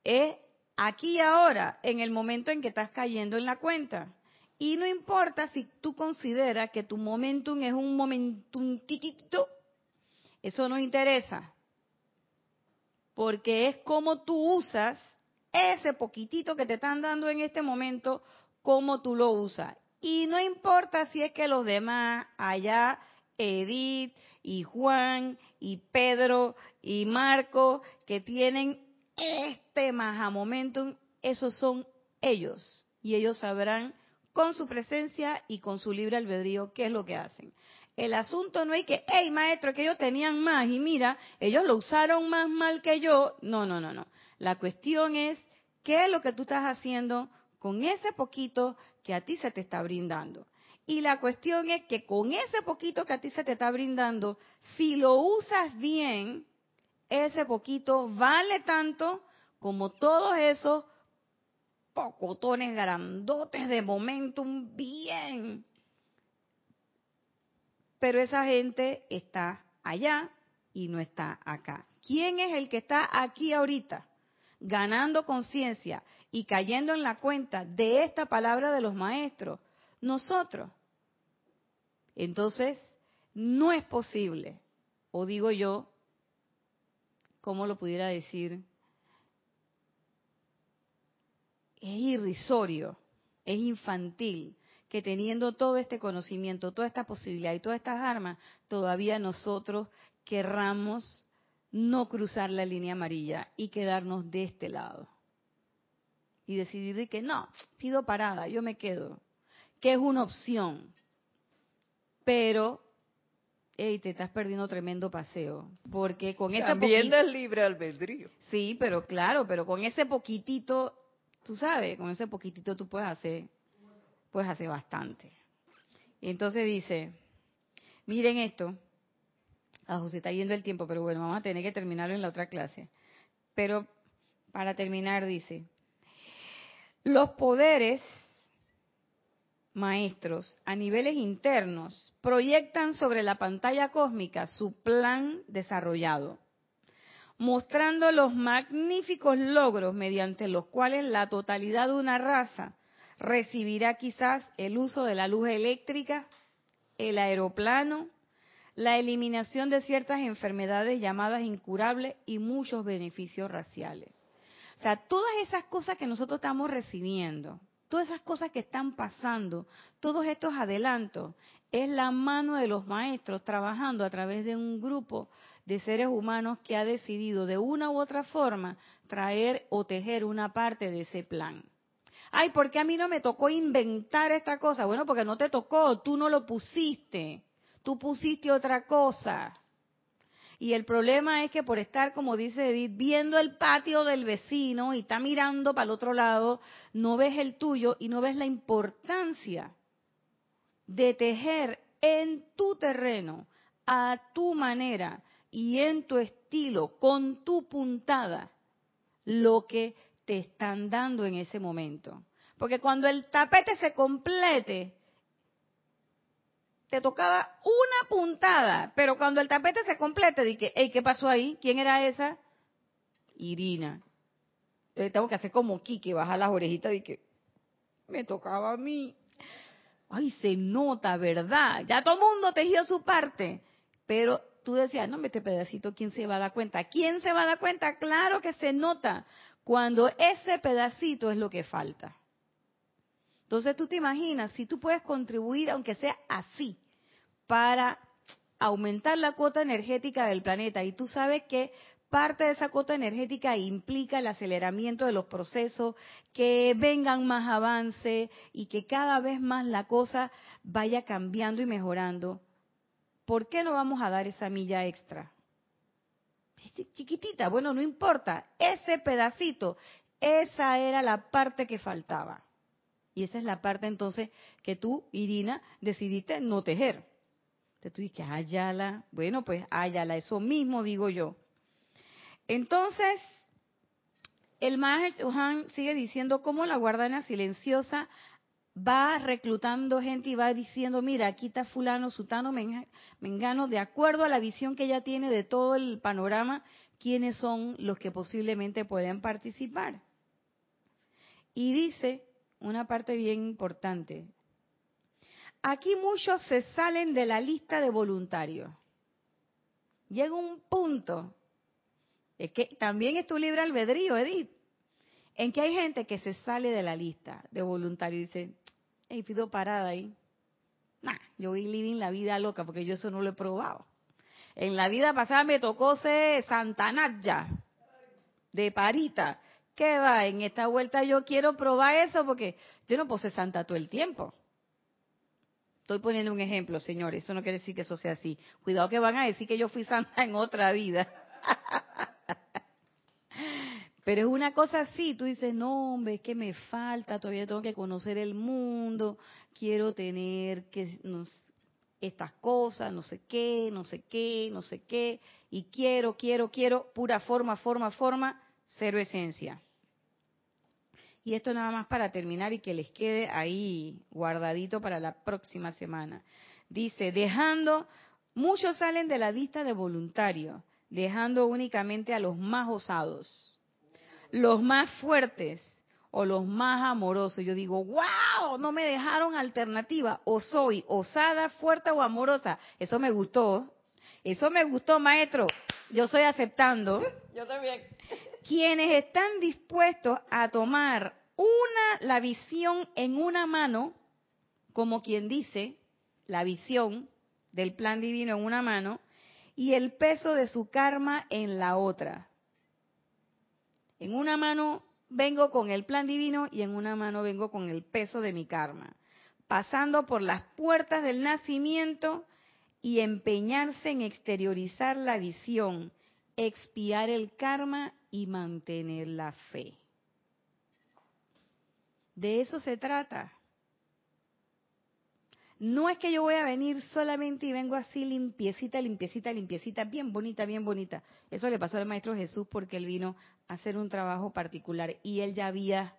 Es aquí y ahora, en el momento en que estás cayendo en la cuenta. Y no importa si tú consideras que tu momentum es un momentum titito, eso no interesa. Porque es como tú usas ese poquitito que te están dando en este momento, cómo tú lo usas. Y no importa si es que los demás allá, Edith y Juan y Pedro y Marco, que tienen este maha momentum, esos son ellos. Y ellos sabrán con su presencia y con su libre albedrío qué es lo que hacen. El asunto no es que, hey maestro, que ellos tenían más y mira, ellos lo usaron más mal que yo. No, no, no, no. La cuestión es qué es lo que tú estás haciendo con ese poquito que a ti se te está brindando. Y la cuestión es que con ese poquito que a ti se te está brindando, si lo usas bien, ese poquito vale tanto como todos esos pocotones grandotes de momentum bien. Pero esa gente está allá y no está acá. ¿Quién es el que está aquí ahorita? Ganando conciencia y cayendo en la cuenta de esta palabra de los maestros, nosotros. Entonces, no es posible, o digo yo, ¿cómo lo pudiera decir? Es irrisorio, es infantil, que teniendo todo este conocimiento, toda esta posibilidad y todas estas armas, todavía nosotros querramos no cruzar la línea amarilla y quedarnos de este lado. Y decidir de que no, pido parada, yo me quedo. Que es una opción. Pero, hey, te estás perdiendo tremendo paseo. Porque con ese poquito... También es libre albedrío. Sí, pero claro, pero con ese poquitito, tú sabes, con ese poquitito tú puedes hacer, puedes hacer bastante. Y entonces dice, miren esto. Ah, José, está yendo el tiempo, pero bueno, vamos a tener que terminarlo en la otra clase. Pero Para terminar dice, los poderes maestros a niveles internos proyectan sobre la pantalla cósmica su plan desarrollado, mostrando los magníficos logros mediante los cuales la totalidad de una raza recibirá quizás el uso de la luz eléctrica, el aeroplano, la eliminación de ciertas enfermedades llamadas incurables y muchos beneficios raciales. O sea, todas esas cosas que nosotros estamos recibiendo, todas esas cosas que están pasando, todos estos adelantos, es la mano de los maestros trabajando a través de un grupo de seres humanos que ha decidido de una u otra forma traer o tejer una parte de ese plan. Ay, ¿por qué a mí no me tocó inventar esta cosa? Bueno, porque no te tocó, tú no lo pusiste, tú pusiste otra cosa. Y el problema es que por estar, como dice Edith, viendo el patio del vecino y está mirando para el otro lado, no ves el tuyo y no ves la importancia de tejer en tu terreno, a tu manera y en tu estilo, con tu puntada, lo que te están dando en ese momento. Porque cuando el tapete se complete, te tocaba una puntada, pero cuando el tapete se completa, dije, hey, ¿qué pasó ahí? ¿Quién era esa? Irina. Entonces tengo que hacer como Quique, bajar las orejitas y que me tocaba a mí. Ay, se nota, ¿verdad? Ya todo el mundo tejió su parte, pero tú decías, no, este pedacito, ¿quién se va a dar cuenta? ¿Quién se va a dar cuenta? Claro que se nota cuando ese pedacito es lo que falta. Entonces tú te imaginas, si tú puedes contribuir, aunque sea así, para aumentar la cuota energética del planeta, y tú sabes que parte de esa cuota energética implica el aceleramiento de los procesos, que vengan más avances y que cada vez más la cosa vaya cambiando y mejorando, ¿por qué no vamos a dar esa milla extra? Chiquitita, bueno, no importa, ese pedacito, esa era la parte que faltaba. Y esa es la parte entonces que tú, Irina, decidiste no tejer. Entonces tú dices, ayala, bueno pues ayala, eso mismo digo yo. Entonces, el Maha Chohan sigue diciendo cómo la guardana silenciosa va reclutando gente y va diciendo, mira, aquí está fulano, sutano, mengano, de acuerdo a la visión que ella tiene de todo el panorama, quiénes son los que posiblemente puedan participar. Y dice una parte bien importante. Aquí muchos se salen de la lista de voluntarios. Llega un punto, es que también es tu libre albedrío, Edith, en que hay gente que se sale de la lista de voluntarios y dice, hey, pido parada ahí. Nah, yo voy living la vida loca porque yo eso no lo he probado. En la vida pasada me tocó ser Santanaya, de parita. ¿Qué va? En esta vuelta yo quiero probar eso porque yo no puedo ser santa todo el tiempo. Estoy poniendo un ejemplo, señores. Eso no quiere decir que eso sea así. Cuidado que van a decir que yo fui santa en otra vida. Pero es una cosa así. Tú dices, no, hombre, es que me falta. Todavía tengo que conocer el mundo. Quiero tener que no, estas cosas, no sé qué, no sé qué, no sé qué. Y quiero, quiero, quiero. Pura forma, forma, forma. Cero esencia. Y esto nada más para terminar y que les quede ahí guardadito para la próxima semana. Dice, dejando, muchos salen de la lista de voluntarios, dejando únicamente a los más osados, los más fuertes o los más amorosos. Yo digo, wow, no me dejaron alternativa, o soy osada, fuerte o amorosa. Eso me gustó, eso me gustó, maestro. Yo estoy aceptando. Yo también. Quienes están dispuestos a tomar una la visión en una mano, como quien dice, la visión del plan divino en una mano, y el peso de su karma en la otra. En una mano vengo con el plan divino y en una mano vengo con el peso de mi karma, pasando por las puertas del nacimiento y empeñarse en exteriorizar la visión, expiar el karma y mantener la fe. De eso se trata. No es que yo voy a venir solamente y vengo así limpiecita, limpiecita, limpiecita, bien bonita, bien bonita. Eso le pasó al Maestro Jesús porque él vino a hacer un trabajo particular y él ya había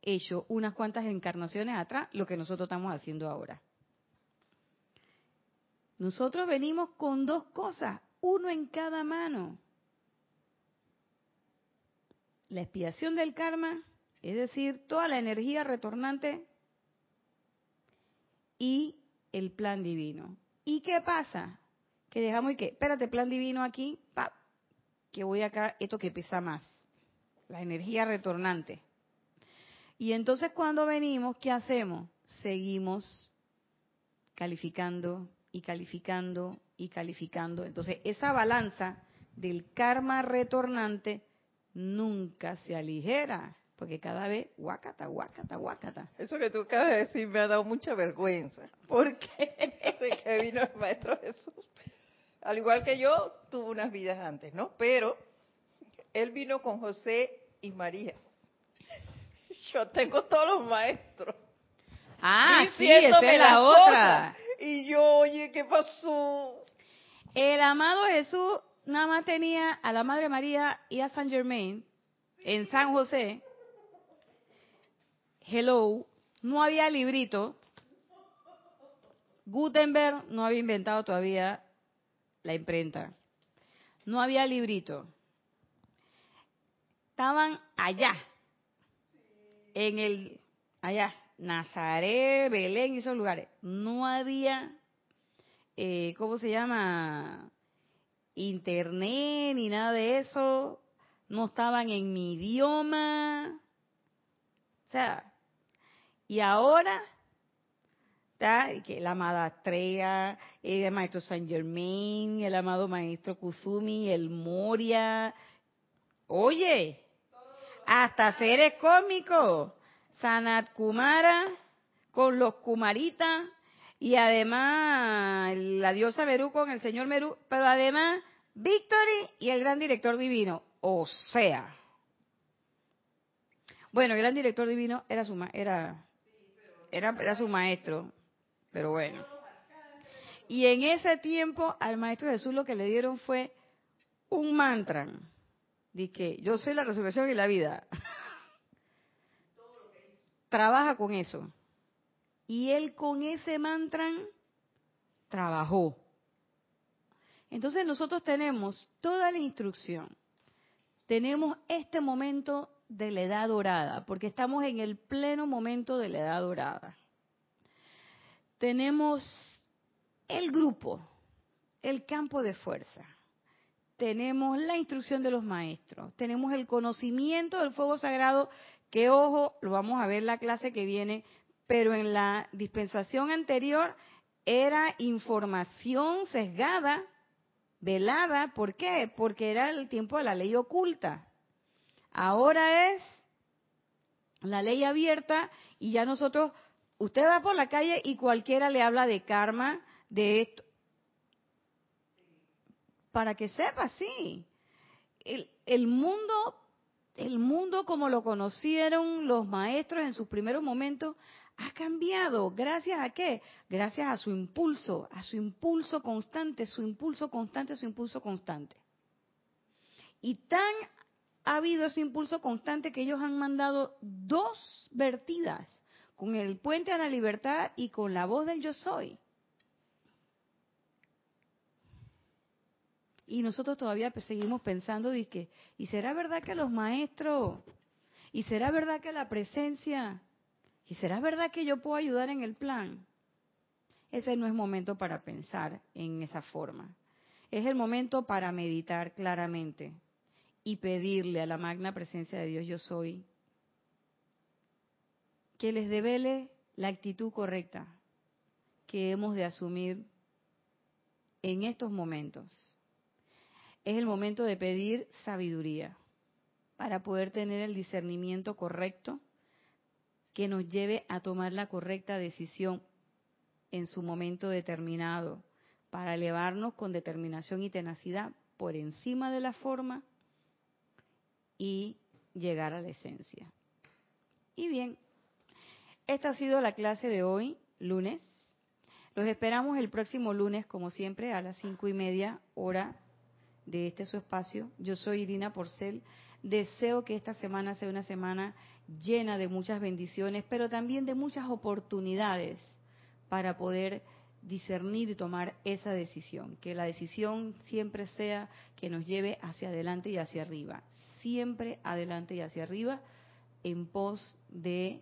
hecho unas cuantas encarnaciones atrás lo que nosotros estamos haciendo ahora. Nosotros venimos con dos cosas, uno en cada mano. La expiación del karma, es decir, toda la energía retornante y el plan divino. ¿Y qué pasa? Que dejamos y que, espérate, plan divino aquí, pap, que voy acá, esto que pesa más, la energía retornante. Y entonces cuando venimos, ¿qué hacemos? Seguimos calificando y calificando y calificando. Entonces esa balanza del karma retornante nunca se aligera. Porque cada vez, guácata, guácata, guácata. Eso que tú acabas de decir me ha dado mucha vergüenza. ¿Por qué? Desde que vino el Maestro Jesús. Al igual que yo, tuvo unas vidas antes, ¿no? Pero él vino con José y María. Yo tengo todos los maestros. Ah, sí, esa es la otra. Y yo, oye, ¿qué pasó? El amado Jesús nada más tenía a la Madre María y a Saint Germain en San José. Hello, no había librito. Gutenberg no había inventado todavía la imprenta. No había librito. Estaban allá, en el, allá, Nazaret, Belén y esos lugares. No había, eh, ¿cómo se llama? Internet ni nada de eso. No estaban en mi idioma. O sea, y ahora, ¿tá? La amada Astrea, el maestro Saint Germain, el amado maestro Kuthumi, el Moria. Oye, hasta seres cósmicos. Sanat Kumara con los Kumaritas y además la diosa Meru con el señor Meru, pero además Victory y el gran director divino. O sea, bueno, el gran director divino era su ma- era Era, era su maestro, pero bueno. Y en ese tiempo al Maestro Jesús lo que le dieron fue un mantra. Dice que yo soy la resurrección y la vida. Trabaja con eso. Y él con ese mantra trabajó. Entonces nosotros tenemos toda la instrucción. Tenemos este momento de la edad dorada, porque estamos en el pleno momento de la edad dorada. Tenemos el grupo, el campo de fuerza, tenemos la instrucción de los maestros, tenemos el conocimiento del fuego sagrado, que ojo, lo vamos a ver en la clase que viene, pero en la dispensación anterior era información sesgada, velada, ¿por qué? Porque era el tiempo de la ley oculta. Ahora es la ley abierta y ya nosotros, usted va por la calle y cualquiera le habla de karma, de esto. Para que sepa, sí. El, el mundo, el mundo como lo conocieron los maestros en sus primeros momentos, ha cambiado. ¿Gracias a qué? Gracias a su impulso, a su impulso constante, su impulso constante, su impulso constante. Y tan ha habido ese impulso constante que ellos han mandado dos vertidas, con el Puente a la Libertad y con la Voz del Yo Soy. Y nosotros todavía seguimos pensando, dizque, ¿y será verdad que los maestros? ¿Y será verdad que la presencia? ¿Y será verdad que yo puedo ayudar en el plan? Ese no es momento para pensar en esa forma. Es el momento para meditar claramente y pedirle a la magna presencia de Dios, yo soy, que les devele la actitud correcta que hemos de asumir en estos momentos. Es el momento de pedir sabiduría para poder tener el discernimiento correcto que nos lleve a tomar la correcta decisión en su momento determinado, para elevarnos con determinación y tenacidad por encima de la forma y llegar a la esencia. Y bien, esta ha sido la clase de hoy, lunes Los esperamos el próximo lunes, como siempre, a las cinco y media hora de este su espacio. Yo soy Irina Porcel. Deseo que esta semana sea una semana llena de muchas bendiciones, pero también de muchas oportunidades para poder discernir y tomar esa decisión. Que la decisión siempre sea que nos lleve hacia adelante y hacia arriba. Siempre adelante y hacia arriba, en pos de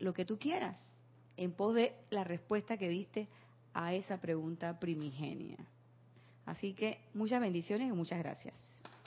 lo que tú quieras, en pos de la respuesta que diste a esa pregunta primigenia. Así que muchas bendiciones y muchas gracias.